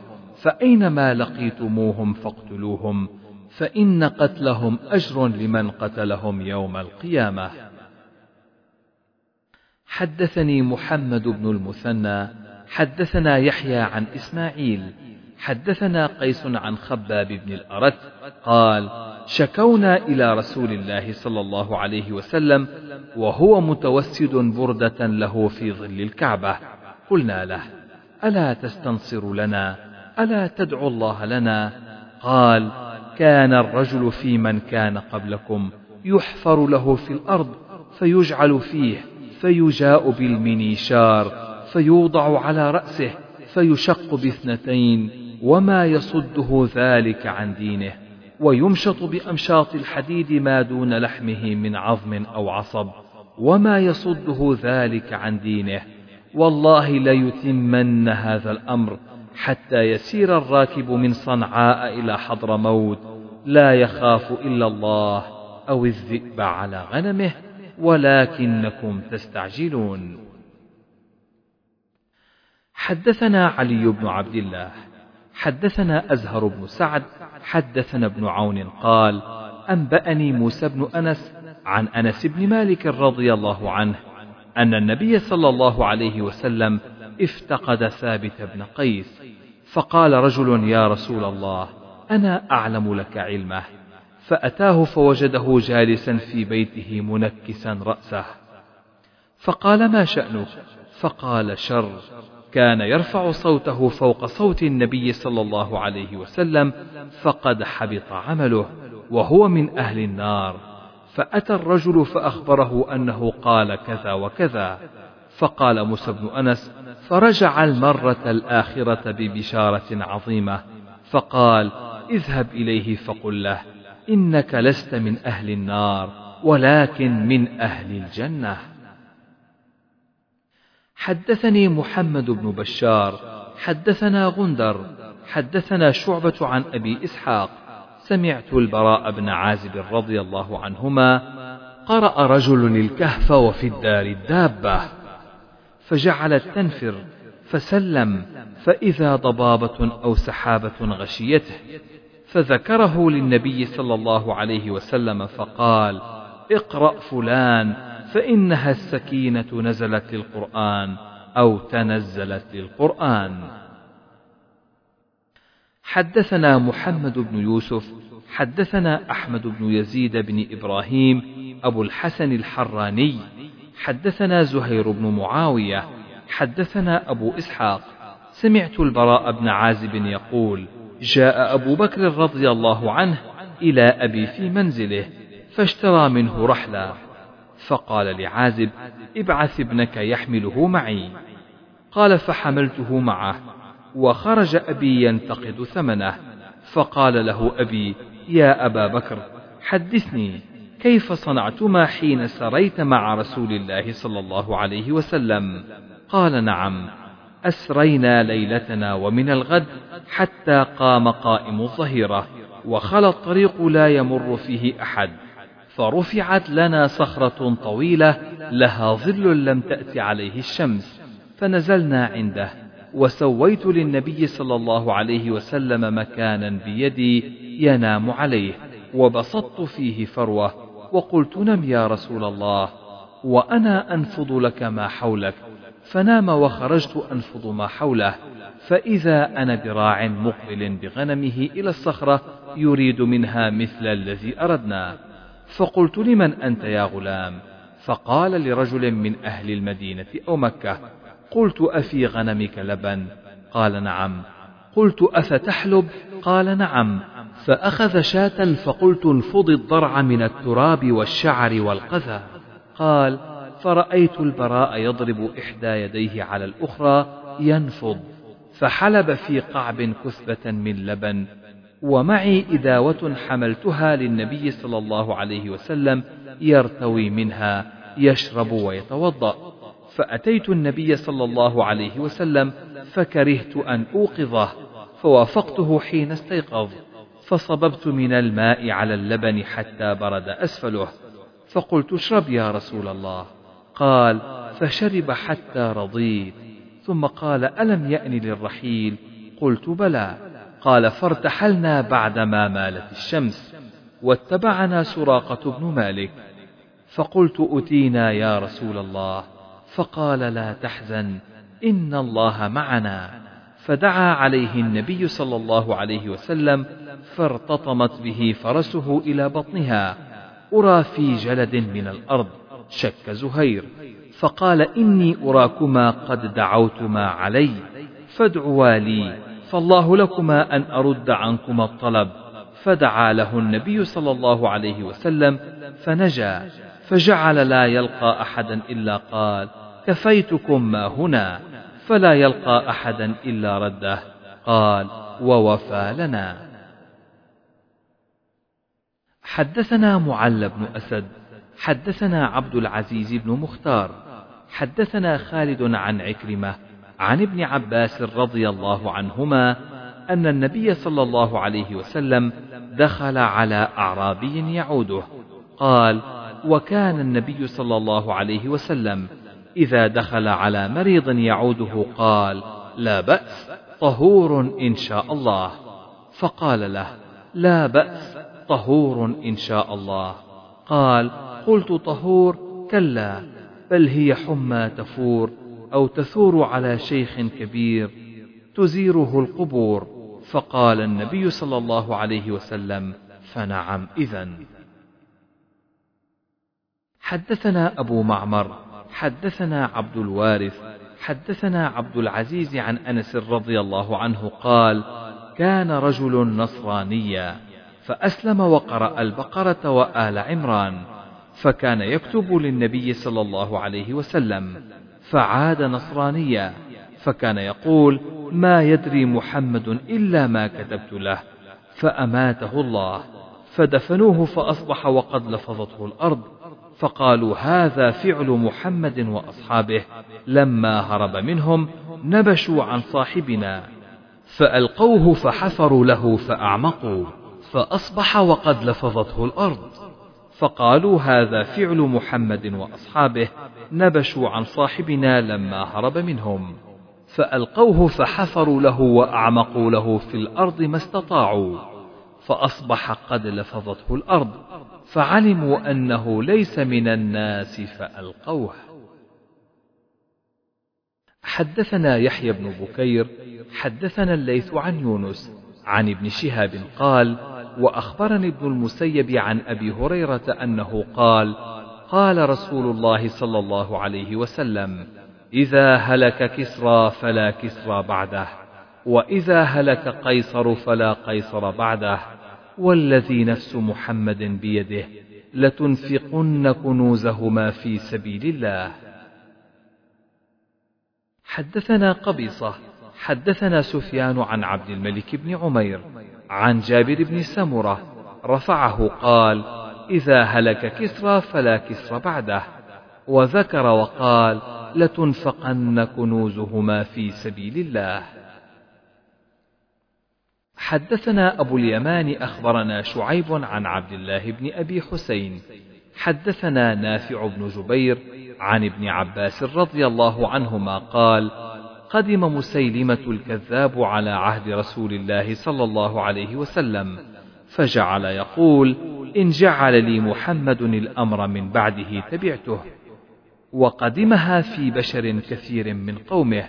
فأينما لقيتموهم فاقتلوهم، فإن قتلهم أجر لمن قتلهم يوم القيامة. حدثني محمد بن المثنى حدثنا يحيى عن إسماعيل حدثنا قيس عن خباب بن الأرت قال: شكونا إلى رسول الله صلى الله عليه وسلم وهو متوسد بردة له في ظل الكعبة، قلنا له: ألا تستنصر لنا؟ ألا تدعو الله لنا؟ قال: كان الرجل في من كان قبلكم يحفر له في الأرض فيجعل فيه، فيجاء بالمنيشار فيوضع على رأسه فيشق باثنتين، وما يصده ذلك عن دينه، ويمشط بأمشاط الحديد ما دون لحمه من عظم أو عصب، وما يصده ذلك عن دينه، والله ليتمن هذا الأمر حتى يسير الراكب من صنعاء إلى حضرموت، لا يخاف إلا الله أو الذئب على غنمه، ولكنكم تستعجلون. حدثنا علي بن عبد الله حدثنا أزهر بن سعد حدثنا ابن عون قال: أنبأني موسى بن أنس عن أنس بن مالك رضي الله عنه أن النبي صلى الله عليه وسلم افتقد ثابت بن قيس، فقال رجل: يا رسول الله، أنا أعلم لك علمه، فأتاه فوجده جالسا في بيته منكسا رأسه، فقال: ما شأنه؟ فقال: شر، كان يرفع صوته فوق صوت النبي صلى الله عليه وسلم، فقد حبط عمله وهو من أهل النار. فأتى الرجل فأخبره أنه قال كذا وكذا، فقال موسى بن أنس: فرجع المرة الآخرة ببشارة عظيمة، فقال: اذهب إليه فقل له: إنك لست من أهل النار ولكن من أهل الجنة. حدثني محمد بن بشار حدثنا غندر حدثنا شعبة عن أبي إسحاق سمعت البراء بن عازب رضي الله عنهما قرأ: رجل الكهف وفي الدار الدابة، فجعلت تنفر، فسلم، فإذا ضبابة أو سحابة غشيته، فذكره للنبي صلى الله عليه وسلم فقال: اقرأ فلان، فإنها السكينة نزلت للقرآن أو تنزلت للقرآن. حدثنا محمد بن يوسف حدثنا أحمد بن يزيد بن إبراهيم أبو الحسن الحراني حدثنا زهير بن معاوية حدثنا أبو إسحاق سمعت البراء بن عازب يقول: جاء أبو بكر رضي الله عنه إلى أبي في منزله فاشترى منه رحلة، فقال لعازب: ابعث ابنك يحمله معي. قال: فحملته معه، وخرج أبي ينتقد ثمنه، فقال له أبي: يا أبا بكر، حدثني كيف صنعتما حين سريت مع رسول الله صلى الله عليه وسلم؟ قال: نعم، أسرينا ليلتنا ومن الغد حتى قام قائم الظهيرة، وخلى الطريق لا يمر فيه أحد، فرفعت لنا صخرة طويلة لها ظل لم تأت عليه الشمس، فنزلنا عنده، وسويت للنبي صلى الله عليه وسلم مكانا بيدي ينام عليه، وبسطت فيه فروة، وقلت: نم يا رسول الله، وأنا أنفض لك ما حولك، فنام، وخرجت أنفض ما حوله، فإذا أنا براع مقبل بغنمه إلى الصخرة يريد منها مثل الذي أردنا، فقلت: لمن أنت يا غلام؟ فقال: لرجل من أهل المدينة أو مكة. قلت: أفي غنمك لبن؟ قال: نعم. قلت: أفتحلب؟ قال: نعم. فأخذ شاة، فقلت: انفض الضرع من التراب والشعر والقذى. قال: فرأيت البراء يضرب إحدى يديه على الأخرى ينفض، فحلب في قعب كثبة من لبن، ومعي إداوة حملتها للنبي صلى الله عليه وسلم يرتوي منها يشرب ويتوضأ، فأتيت النبي صلى الله عليه وسلم فكرهت أن أوقظه فوافقته حين استيقظ، فصببت من الماء على اللبن حتى برد أسفله، فقلت اشرب يا رسول الله، قال فشرب حتى رضيت، ثم قال ألم يأن للرحيل؟ قلت بلى، قال فارتحلنا بعدما مالت الشمس، واتبعنا سراقة بن مالك، فقلت أتينا يا رسول الله، فقال لا تحزن إن الله معنا، فدعا عليه النبي صلى الله عليه وسلم فارتطمت به فرسه إلى بطنها، أرى في جلد من الأرض، شك زهير فقال إني أراكما قد دعوتما علي فادعوا لي، فالله لكما أن أرد عنكما الطلب، فدعا له النبي صلى الله عليه وسلم فنجا، فجعل لا يلقى أحدا إلا قال كفيتكم ما هنا، فلا يلقى أحدا إلا رده، قال ووفى لنا. حدثنا معل بن أسد، حدثنا عبد العزيز بن مختار، حدثنا خالد عن عكرمة عن ابن عباس رضي الله عنهما أن النبي صلى الله عليه وسلم دخل على أعرابي يعوده، قال وكان النبي صلى الله عليه وسلم إذا دخل على مريض يعوده قال لا بأس طهور إن شاء الله، فقال له لا بأس طهور إن شاء الله، قال قلت طهور؟ كلا بل هي حمى تفور أو تثور على شيخ كبير تزيره القبور، فقال النبي صلى الله عليه وسلم فنعم إذن. حدثنا أبو معمر، حدثنا عبد الوارث، حدثنا عبد العزيز عن أنس رضي الله عنه قال كان رجل نصرانيا فأسلم وقرأ البقرة وآل عمران، فكان يكتب للنبي صلى الله عليه وسلم، فعاد نصرانيا، فكان يقول ما يدري محمد إلا ما كتبت له، فأماته الله فدفنوه، فأصبح وقد لفظته الأرض، فقالوا هذا فعل محمد وأصحابه، لما هرب منهم نبشوا عن صاحبنا فألقوه فحفروا له فأعمقوا، فأصبح وقد لفظته الأرض، فقالوا هذا فعل محمد وأصحابه نبشوا عن صاحبنا لما هرب منهم، فألقوه فحفروا له وأعمقوا له في الأرض ما استطاعوا، فأصبح قد لفظته الأرض، فعلموا أنه ليس من الناس فألقوه. حدثنا يحيى بن بكير، حدثنا الليث عن يونس عن ابن شهاب قال وأخبرني ابن المسيب عن أبي هريرة أنه قال قال رسول الله صلى الله عليه وسلم إذا هلك كسرى فلا كسرى بعده، وإذا هلك قيصر فلا قيصر بعده، والذي نفس محمد بيده لتنفقن كنوزهما في سبيل الله. حدثنا قبيصة، حدثنا سفيان عن عبد الملك بن عمير عن جابر بن سمرة رفعه قال إذا هلك كسرى فلا كسرى بعده، وذكر وقال لتنفقن كنوزهما في سبيل الله. حدثنا أبو اليمان، أخبرنا شعيب عن عبد الله بن أبي حسين، حدثنا نافع بن جبير عن ابن عباس رضي الله عنهما قال قدم مسيلمة الكذاب على عهد رسول الله صلى الله عليه وسلم، فجعل يقول إن جعل لي محمد الأمر من بعده تبعته، وقدمها في بشر كثير من قومه،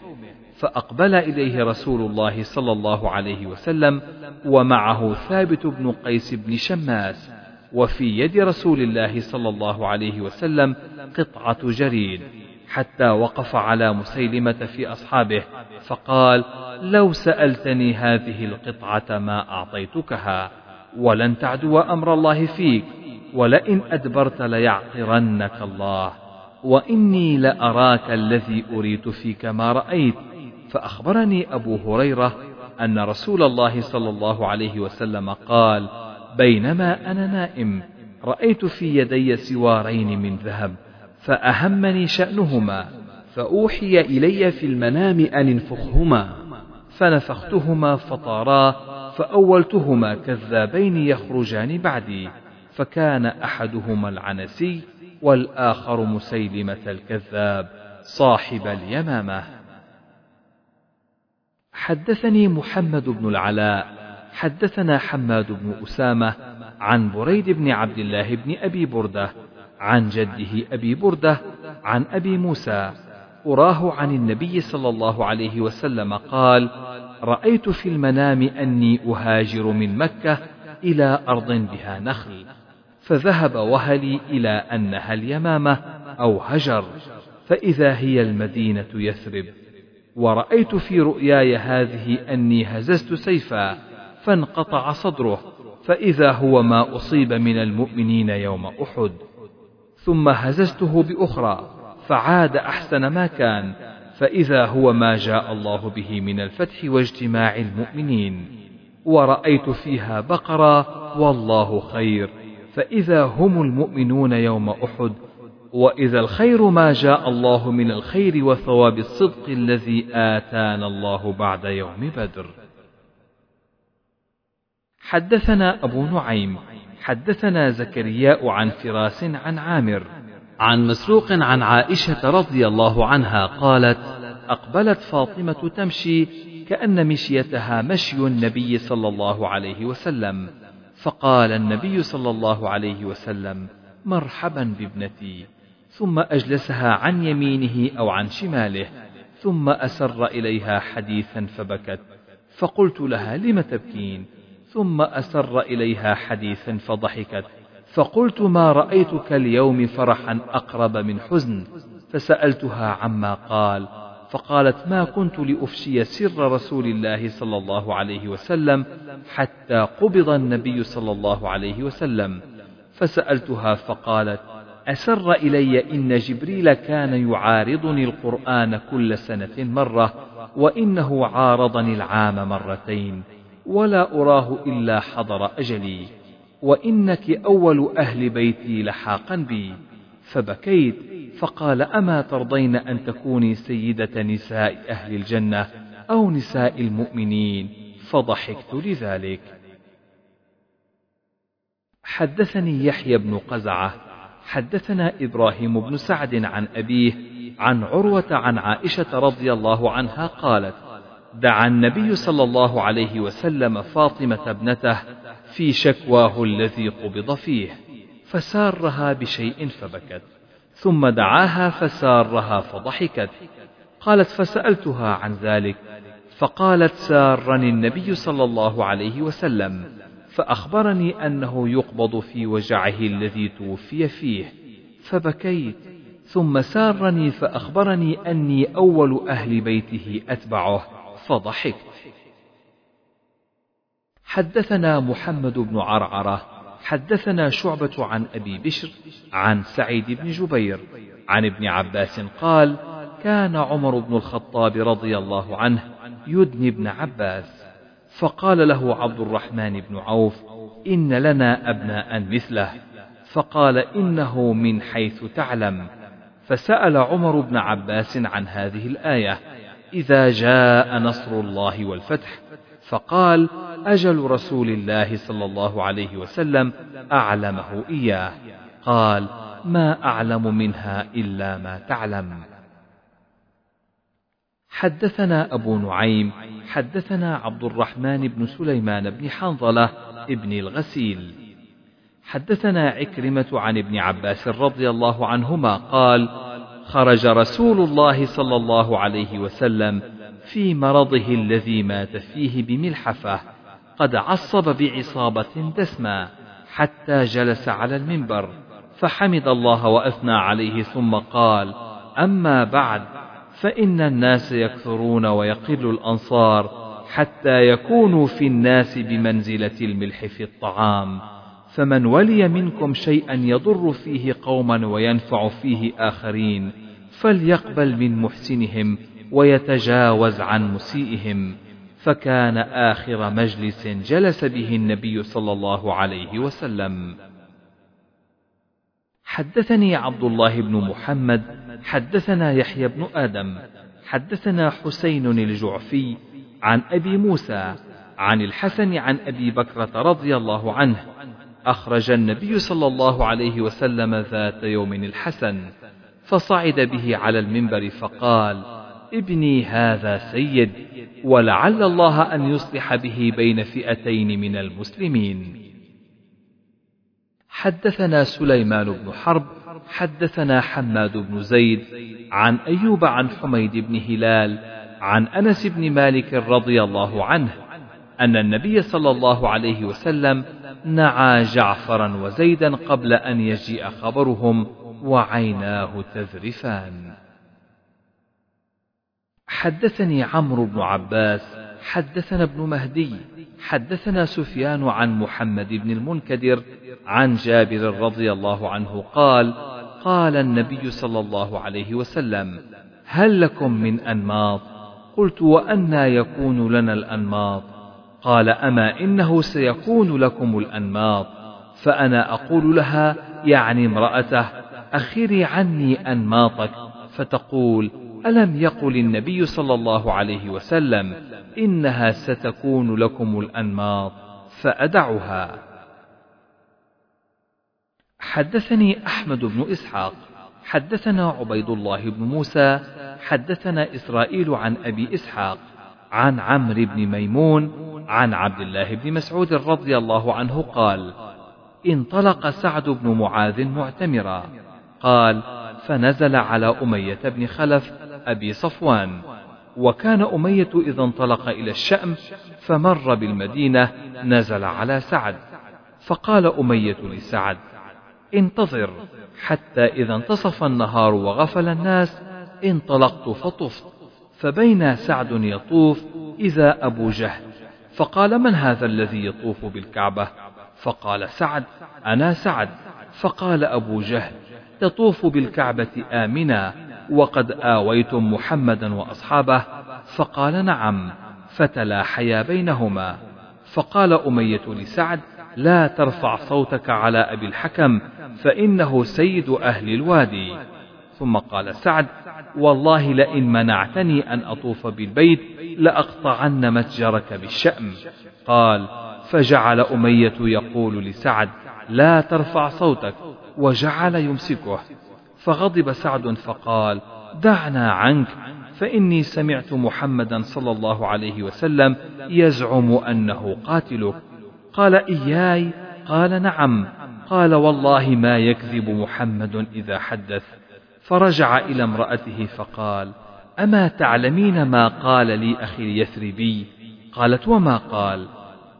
فأقبل إليه رسول الله صلى الله عليه وسلم ومعه ثابت بن قيس بن شماس، وفي يد رسول الله صلى الله عليه وسلم قطعة جريد، حتى وقف على مسيلمة في أصحابه فقال لو سألتني هذه القطعة ما أعطيتكها، ولن تعدو أمر الله فيك، ولئن أدبرت ليعقرنك الله، وإني لأراك الذي أريت فيك ما رأيت، فأخبرني أبو هريرة أن رسول الله صلى الله عليه وسلم قال: بينما أنا نائم رأيت في يدي سوارين من ذهب فأهمني شأنهما، فأوحي إلي في المنام أن انفخهما، فنفختهما فطارا، فأولتهما كذابين يخرجان بعدي، فكان أحدهما العنسي والآخر مسيلمة الكذاب صاحب اليمامة. حدثني محمد بن العلاء حدثنا حماد بن أسامة عن بريد بن عبد الله بن أبي بردة عن جده أبي بردة عن أبي موسى أراه عن النبي صلى الله عليه وسلم قال: رأيت في المنام أني أهاجر من مكة إلى أرض بها نخل، فذهب وهلي إلى أنها اليمامة أو هجر، فإذا هي المدينة يثرب، ورأيت في رؤياي هذه أني هززت سيفا فانقطع صدره، فإذا هو ما أصيب من المؤمنين يوم أحد، ثم هززته بأخرى فعاد أحسن ما كان، فإذا هو ما جاء الله به من الفتح واجتماع المؤمنين، ورأيت فيها بقرة والله خير، فإذا هم المؤمنون يوم أحد، وإذا الخير ما جاء الله من الخير وثواب الصدق الذي آتانا الله بعد يوم بدر. حدثنا أبو نعيم حدثنا زكرياء عن فراس عن عامر عن مسروق عن عائشة رضي الله عنها قالت: أقبلت فاطمة تمشي كأن مشيتها مشي النبي صلى الله عليه وسلم، فقال النبي صلى الله عليه وسلم: مرحبا بابنتي، ثم أجلسها عن يمينه أو عن شماله، ثم أسر إليها حديثا فبكت، فقلت لها: لم تبكين؟ ثم أسر إليها حديثا فضحكت، فقلت: ما رأيتك اليوم فرحا أقرب من حزن، فسألتها عما قال، فقالت: ما كنت لأفشي سر رسول الله صلى الله عليه وسلم حتى قبض النبي صلى الله عليه وسلم، فسألتها فقالت: أسر إلي إن جبريل كان يعارضني القرآن كل سنة مرة، وإنه عارضني العام مرتين، ولا أراه إلا حضر أجلي، وإنك أول أهل بيتي لحاقا بي، فبكيت، فقال: أما ترضين أن تكوني سيدة نساء أهل الجنة أو نساء المؤمنين؟ فضحكت لذلك. حدثني يحيى بن قزعة حدثنا إبراهيم بن سعد عن أبيه عن عروة عن عائشة رضي الله عنها قالت: دعا النبي صلى الله عليه وسلم فاطمة ابنته في شكواه الذي قبض فيه، فسارها بشيء فبكت، ثم دعاها فسارها فضحكت، قالت: فسألتها عن ذلك، فقالت: سارني النبي صلى الله عليه وسلم، فأخبرني أنه يقبض في وجعه الذي توفي فيه، فبكيت، ثم سارني فأخبرني أني أول أهل بيته أتبعه، فضحكت. حدثنا محمد بن عرعرة حدثنا شعبة عن أبي بشر عن سعيد بن جبير عن ابن عباس قال: كان عمر بن الخطاب رضي الله عنه يدني ابن عباس، فقال له عبد الرحمن بن عوف: إن لنا أبناء مثله، فقال: إنه من حيث تعلم، فسأل عمر بن عباس عن هذه الآية: إذا جاء نصر الله والفتح، فقال: أجل رسول الله صلى الله عليه وسلم أعلمه إياه، قال: ما أعلم منها إلا ما تعلم. حدثنا أبو نعيم حدثنا عبد الرحمن بن سليمان بن حنظلة ابن الغسيل حدثنا عكرمة عن ابن عباس رضي الله عنهما قال: خرج رسول الله صلى الله عليه وسلم في مرضه الذي مات فيه بملحفة، قد عصب بعصابة دسمة، حتى جلس على المنبر، فحمد الله وأثنى عليه، ثم قال: أما بعد، فإن الناس يكثرون ويقل الأنصار حتى يكونوا في الناس بمنزلة الملح في الطعام، فمن ولي منكم شيئا يضر فيه قوما وينفع فيه آخرين فليقبل من محسنهم ويتجاوز عن مسيئهم، فكان آخر مجلس جلس به النبي صلى الله عليه وسلم. حدثني عبد الله بن محمد حدثنا يحيى بن آدم حدثنا حسين الجعفي عن أبي موسى عن الحسن عن أبي بكرة رضي الله عنه أخرج النبي صلى الله عليه وسلم ذات يوم الحسن فصعد به على المنبر فقال: ابني هذا سيد، ولعل الله أن يصلح به بين فئتين من المسلمين. حدثنا سليمان بن حرب حدثنا حماد بن زيد عن أيوب عن حميد بن هلال عن أنس بن مالك رضي الله عنه أن النبي صلى الله عليه وسلم نعى جعفرا وزيدا قبل أن يجيء خبرهم وعيناه تذرفان. حدثني عمرو بن عباس حدثنا ابن مهدي حدثنا سفيان عن محمد بن المنكدر عن جابر رضي الله عنه قال: قال النبي صلى الله عليه وسلم: هل لكم من أنماط؟ قلت: وأنى يكون لنا الأنماط؟ قال: أما إنه سيكون لكم الأنماط. فأنا أقول لها، يعني امرأته: أخري عني أنماطك، فتقول: ألم يقل النبي صلى الله عليه وسلم إنها ستكون لكم الأنماط؟ فأدعها. حدثني أحمد بن إسحاق حدثنا عبيد الله بن موسى حدثنا إسرائيل عن أبي إسحاق عن عمرو بن ميمون عن عبد الله بن مسعود رضي الله عنه قال: انطلق سعد بن معاذ معتمرا. قال: فنزل على أمية بن خلف أبي صفوان، وكان أمية إذا انطلق إلى الشأم فمر بالمدينة نزل على سعد، فقال أمية لسعد: انتظر حتى إذا انتصف النهار وغفل الناس انطلقت فطفت، فبينا سعد يطوف إذا أبو جهل فقال: من هذا الذي يطوف بالكعبة؟ فقال سعد: أنا سعد. فقال أبو جهل: تطوف بالكعبة آمنا وقد آويتم محمدا وأصحابه؟ فقال: نعم. فتلاحيا بينهما. فقال أمية لسعد: لا ترفع صوتك على أبي الحكم فإنه سيد أهل الوادي. ثم قال سعد: والله لئن منعتني أن أطوف بالبيت لأقطعن متجرك بالشأم. قال: فجعل أمية يقول لسعد: لا ترفع صوتك، وجعل يمسكه. فغضب سعد فقال: دعنا عنك، فإني سمعت محمدا صلى الله عليه وسلم يزعم أنه قاتلك. قال: إياي؟ قال: نعم. قال: والله ما يكذب محمد إذا حدث. فرجع إلى امرأته فقال: أما تعلمين ما قال لي أخي اليثربي؟ قالت: وما قال؟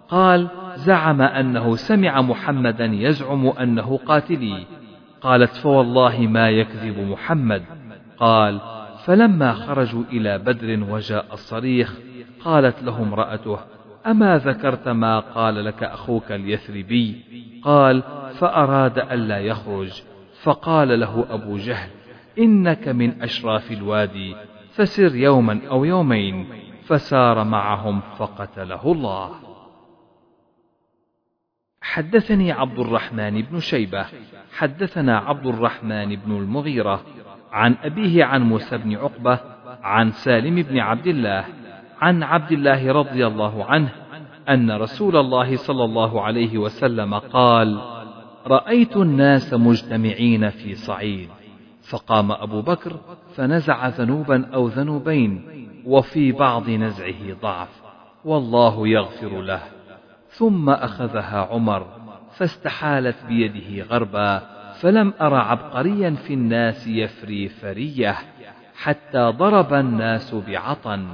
قال: زعم أنه سمع محمدا يزعم أنه قاتلي. قالت: فوالله ما يكذب محمد. قال: فلما خرجوا إلى بدر وجاء الصريخ قالت له امرأته: أما ذكرت ما قال لك أخوك اليثربي؟ قال: فأراد ألا يخرج. فقال له أبو جهل: إنك من أشراف الوادي، فسر يوما أو يومين. فسار معهم فقتله الله. حدثني عبد الرحمن بن شيبة حدثنا عبد الرحمن بن المغيرة عن أبيه عن موسى بن عقبة عن سالم بن عبد الله عن عبد الله رضي الله عنه أن رسول الله صلى الله عليه وسلم قال: رأيت الناس مجتمعين في صعيد، فقام أبو بكر فنزع ذنوبا أو ذنوبين، وفي بعض نزعه ضعف، والله يغفر له. ثم أخذها عمر فاستحالت بيده غربا، فلم أر عبقريا في الناس يفري فرية حتى ضرب الناس بعطن.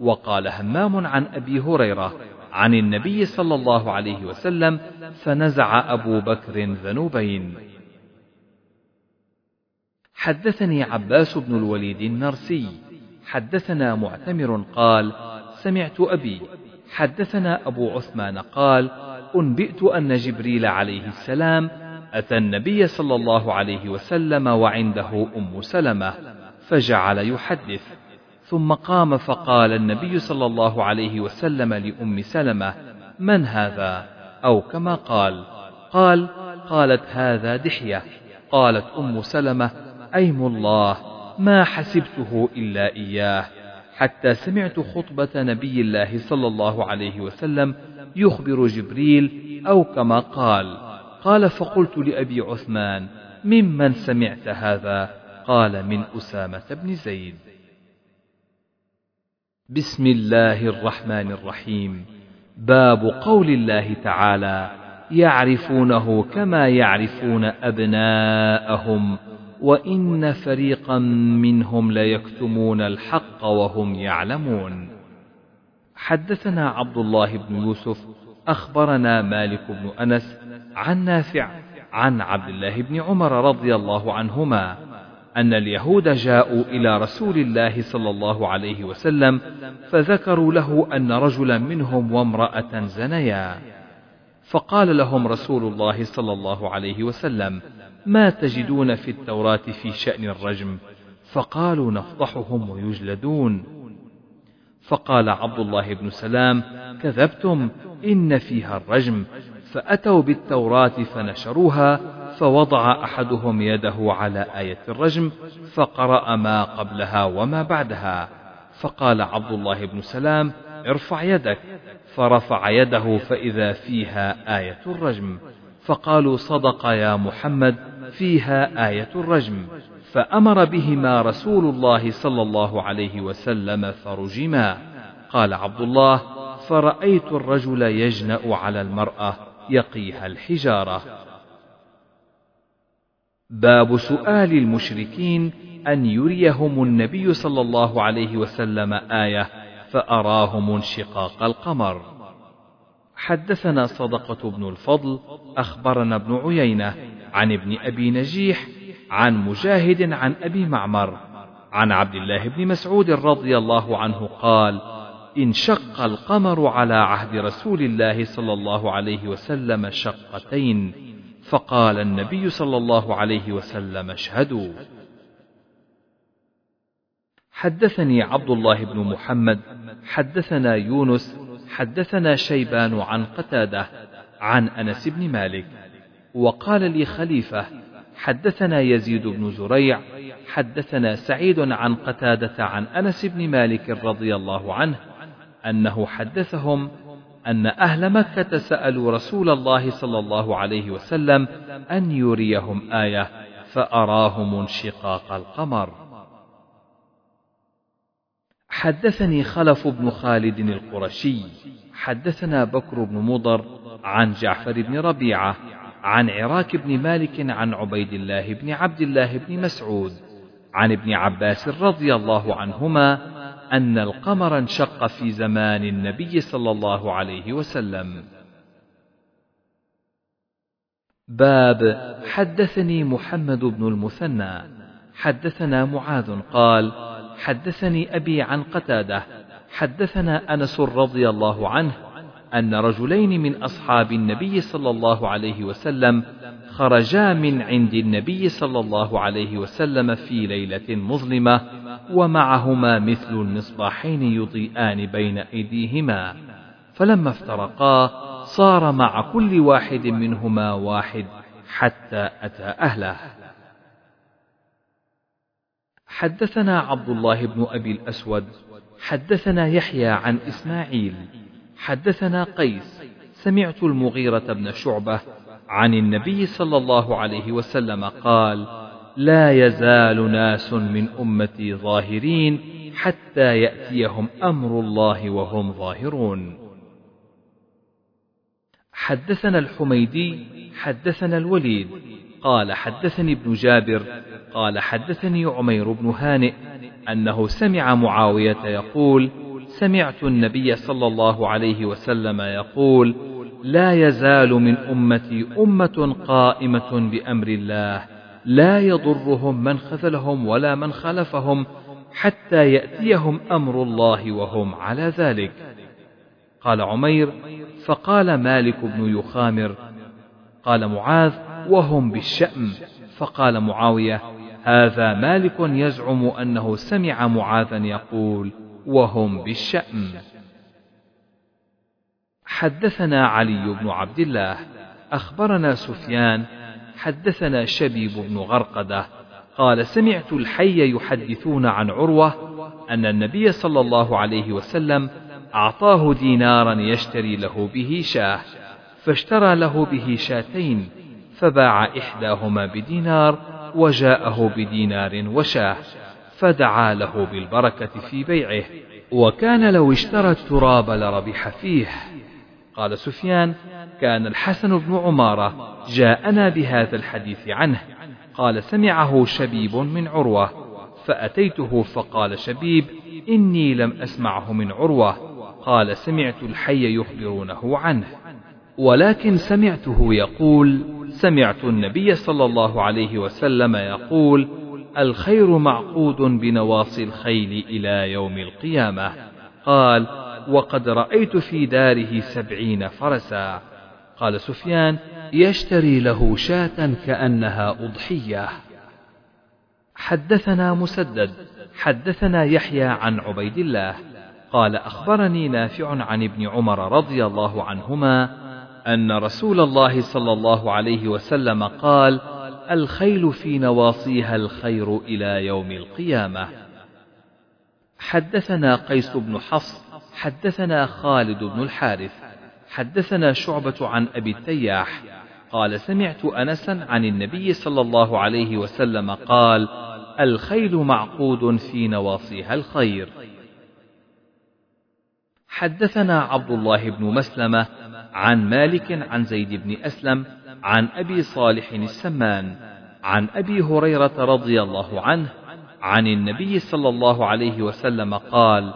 وقال همام عن أبي هريرة عن النبي صلى الله عليه وسلم: فنزع أبو بكر ذنوبين. حدثني عباس بن الوليد النرسي حدثنا معتمر قال: سمعت أبي حدثنا أبو عثمان قال: أنبئت أن جبريل عليه السلام أتى النبي صلى الله عليه وسلم وعنده أم سلمة، فجعل يحدث، ثم قام فقال النبي صلى الله عليه وسلم لأم سلمة: من هذا؟ أو كما قال. قال: قالت: هذا دحية. قالت أم سلمة: أيم الله، ما حسبته إلا إياه، حتى سمعت خطبة نبي الله صلى الله عليه وسلم يخبر جبريل أو كما قال. قال: فقلت لأبي عثمان: ممن سمعت هذا؟ قال: من أسامة بن زيد. بسم الله الرحمن الرحيم. باب قول الله تعالى: يعرفونه كما يعرفون أبناءهم وإن فريقا منهم ليكتمون الحق وهم يعلمون. حدثنا عبد الله بن يوسف أخبرنا مالك بن أنس عن نافع عن عبد الله بن عمر رضي الله عنهما أن اليهود جاءوا إلى رسول الله صلى الله عليه وسلم فذكروا له أن رجلا منهم وامرأة زنيا، فقال لهم رسول الله صلى الله عليه وسلم: ما تجدون في التوراة في شأن الرجم؟ فقالوا: نفضحهم ويجلدون. فقال عبد الله بن سلام: كذبتم، إن فيها الرجم. فأتوا بالتوراة فنشروها، فوضع أحدهم يده على آية الرجم فقرأ ما قبلها وما بعدها، فقال عبد الله بن سلام: ارفع يدك. فرفع يده فإذا فيها آية الرجم، فقالوا: صدق يا محمد، فيها آية الرجم. فأمر بهما رسول الله صلى الله عليه وسلم فرجما. قال عبد الله: فرأيت الرجل يجنأ على المرأة يقيها الحجارة. باب سؤال المشركين أن يريهم النبي صلى الله عليه وسلم آية فأراهم انشقاق القمر. حدثنا صدقة بن الفضل أخبرنا ابن عيينة عن ابن أبي نجيح عن مجاهد عن أبي معمر عن عبد الله بن مسعود رضي الله عنه قال: انشق القمر على عهد رسول الله صلى الله عليه وسلم شقتين، فقال النبي صلى الله عليه وسلم: اشهدوا. حدثني عبد الله بن محمد حدثنا يونس حدثنا شيبان عن قتادة عن أنس بن مالك وقال لي خليفة: حدثنا يزيد بن زريع حدثنا سعيد عن قتادة عن أنس بن مالك رضي الله عنه أنه حدثهم أن أهل مكة سألوا رسول الله صلى الله عليه وسلم أن يريهم آية فأراهم انشقاق القمر. حدثني خلف بن خالد القرشي حدثنا بكر بن مضر عن جعفر بن ربيعة عن عراك بن مالك عن عبيد الله بن عبد الله بن مسعود عن ابن عباس رضي الله عنهما أن القمر انشق في زمان النبي صلى الله عليه وسلم. باب حدثني محمد بن المثنى حدثنا معاذ قال: حدثني أبي عن قتادة حدثنا أنس رضي الله عنه أن رجلين من أصحاب النبي صلى الله عليه وسلم خرجا من عند النبي صلى الله عليه وسلم في ليلة مظلمة ومعهما مثل المصباحين يضيئان بين أيديهما، فلما افترقا صار مع كل واحد منهما واحد حتى أتى أهله. حدثنا عبد الله بن أبي الأسود حدثنا يحيى عن إسماعيل حدثنا قيس سمعت المغيرة بن شعبة عن النبي صلى الله عليه وسلم قال: لا يزال ناس من أمتي ظاهرين حتى يأتيهم أمر الله وهم ظاهرون. حدثنا الحميدي حدثنا الوليد قال: حدثني ابن جابر قال: حدثني عمير بن هانئ أنه سمع معاوية يقول: سمعت النبي صلى الله عليه وسلم يقول: لا يزال من أمتي أمة قائمة بأمر الله لا يضرهم من خذلهم ولا من خلفهم حتى يأتيهم أمر الله وهم على ذلك. قال عمير: فقال مالك بن يخامر، قال معاذ: وهم بالشأم. فقال معاوية: هذا مالك يزعم أنه سمع معاذا يقول: وهم بالشأم. حدثنا علي بن عبد الله أخبرنا سفيان حدثنا شبيب بن غرقدة قال: سمعت الحي يحدثون عن عروة أن النبي صلى الله عليه وسلم أعطاه دينارا يشتري له به شاه، فاشترى له به شاتين، فباع إحداهما بدينار وجاءه بدينار وشاه، فدعا له بالبركة في بيعه، وكان لو اشترى التراب لربح فيه. قال سفيان: كان الحسن بن عمارة جاءنا بهذا الحديث عنه قال: سمعه شبيب من عروة فأتيته، فقال شبيب: إني لم أسمعه من عروة، قال: سمعت الحي يخبرونه عنه، ولكن سمعته يقول: سمعت النبي صلى الله عليه وسلم يقول: الخير معقود بنواصي الخيل إلى يوم القيامة. قال: وقد رأيت في داره سبعين فرسا. قال سفيان: يشتري له شاة كأنها أضحية. حدثنا مسدد حدثنا يحيى عن عبيد الله قال: أخبرني نافع عن ابن عمر رضي الله عنهما أن رسول الله صلى الله عليه وسلم قال: الخيل في نواصيها الخير إلى يوم القيامة. حدثنا قيس بن حفص حدثنا خالد بن الحارث حدثنا شعبة عن أبي التياح قال: سمعت أنسا عن النبي صلى الله عليه وسلم قال: الخيل معقود في نواصيها الخير. حدثنا عبد الله بن مسلمة عن مالك عن زيد بن أسلم عن أبي صالح السمان عن أبي هريرة رضي الله عنه عن النبي صلى الله عليه وسلم قال: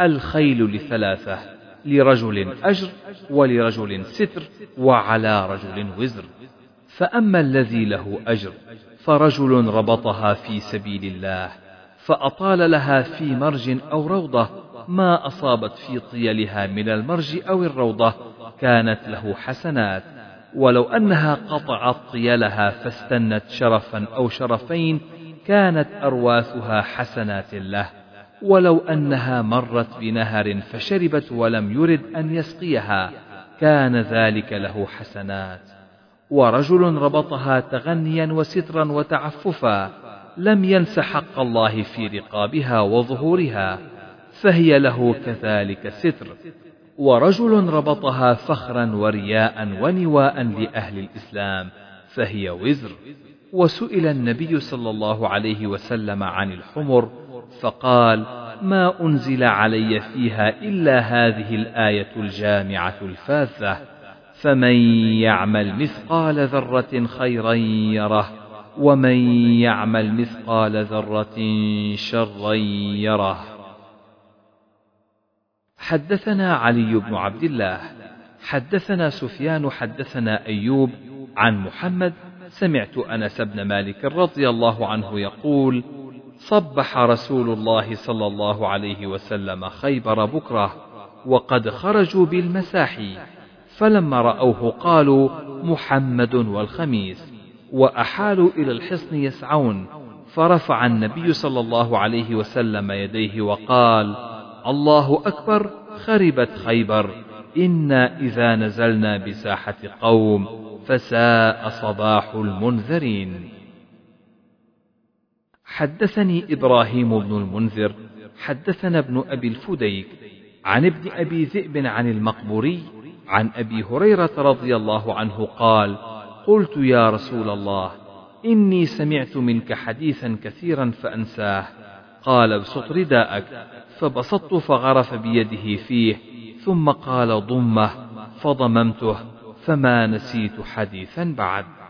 الخيل لثلاثة، لرجل أجر ولرجل ستر وعلى رجل وزر، فأما الذي له أجر فرجل ربطها في سبيل الله فأطال لها في مرج أو روضة ما أصابت في طيلها من المرج أو الروضة كانت له حسنات، ولو أنها قطعت طيلها فاستنت شرفا أو شرفين كانت أرواثها حسنات له، ولو أنها مرت بنهر فشربت ولم يرد أن يسقيها كان ذلك له حسنات، ورجل ربطها تغنيا وسترا وتعففا لم ينس حق الله في رقابها وظهورها فهي له كذلك ستر، ورجل ربطها فخرا ورياء ونواء لأهل الإسلام فهي وزر. وسئل النبي صلى الله عليه وسلم عن الحمر فقال: ما أنزل علي فيها إلا هذه الآية الجامعة الفاذة: فمن يعمل مثقال ذرة خيرا يره ومن يعمل مثقال ذرة شرا يره. حدثنا علي بن عبد الله حدثنا سفيان حدثنا أيوب عن محمد سمعت أنس بن مالك رضي الله عنه يقول: صبح رسول الله صلى الله عليه وسلم خيبر بكرة وقد خرجوا بالمساحي، فلما رأوه قالوا: محمد والخميس، وأحالوا إلى الحصن يسعون، فرفع النبي صلى الله عليه وسلم يديه وقال: الله أكبر، خربت خيبر، إنا إذا نزلنا بساحة قوم فساء صباح المنذرين. حدثني إبراهيم بن المنذر حدثنا ابن أبي الفديك عن ابن أبي ذئب عن المقبوري عن أبي هريرة رضي الله عنه قال: قلت يا رسول الله إني سمعت منك حديثا كثيرا فأنساه، قال: ابسط رداءك، فبسطت فغرف بيده فيه، ثم قال: ضمه، فضممته، فما نسيت حديثا بعد.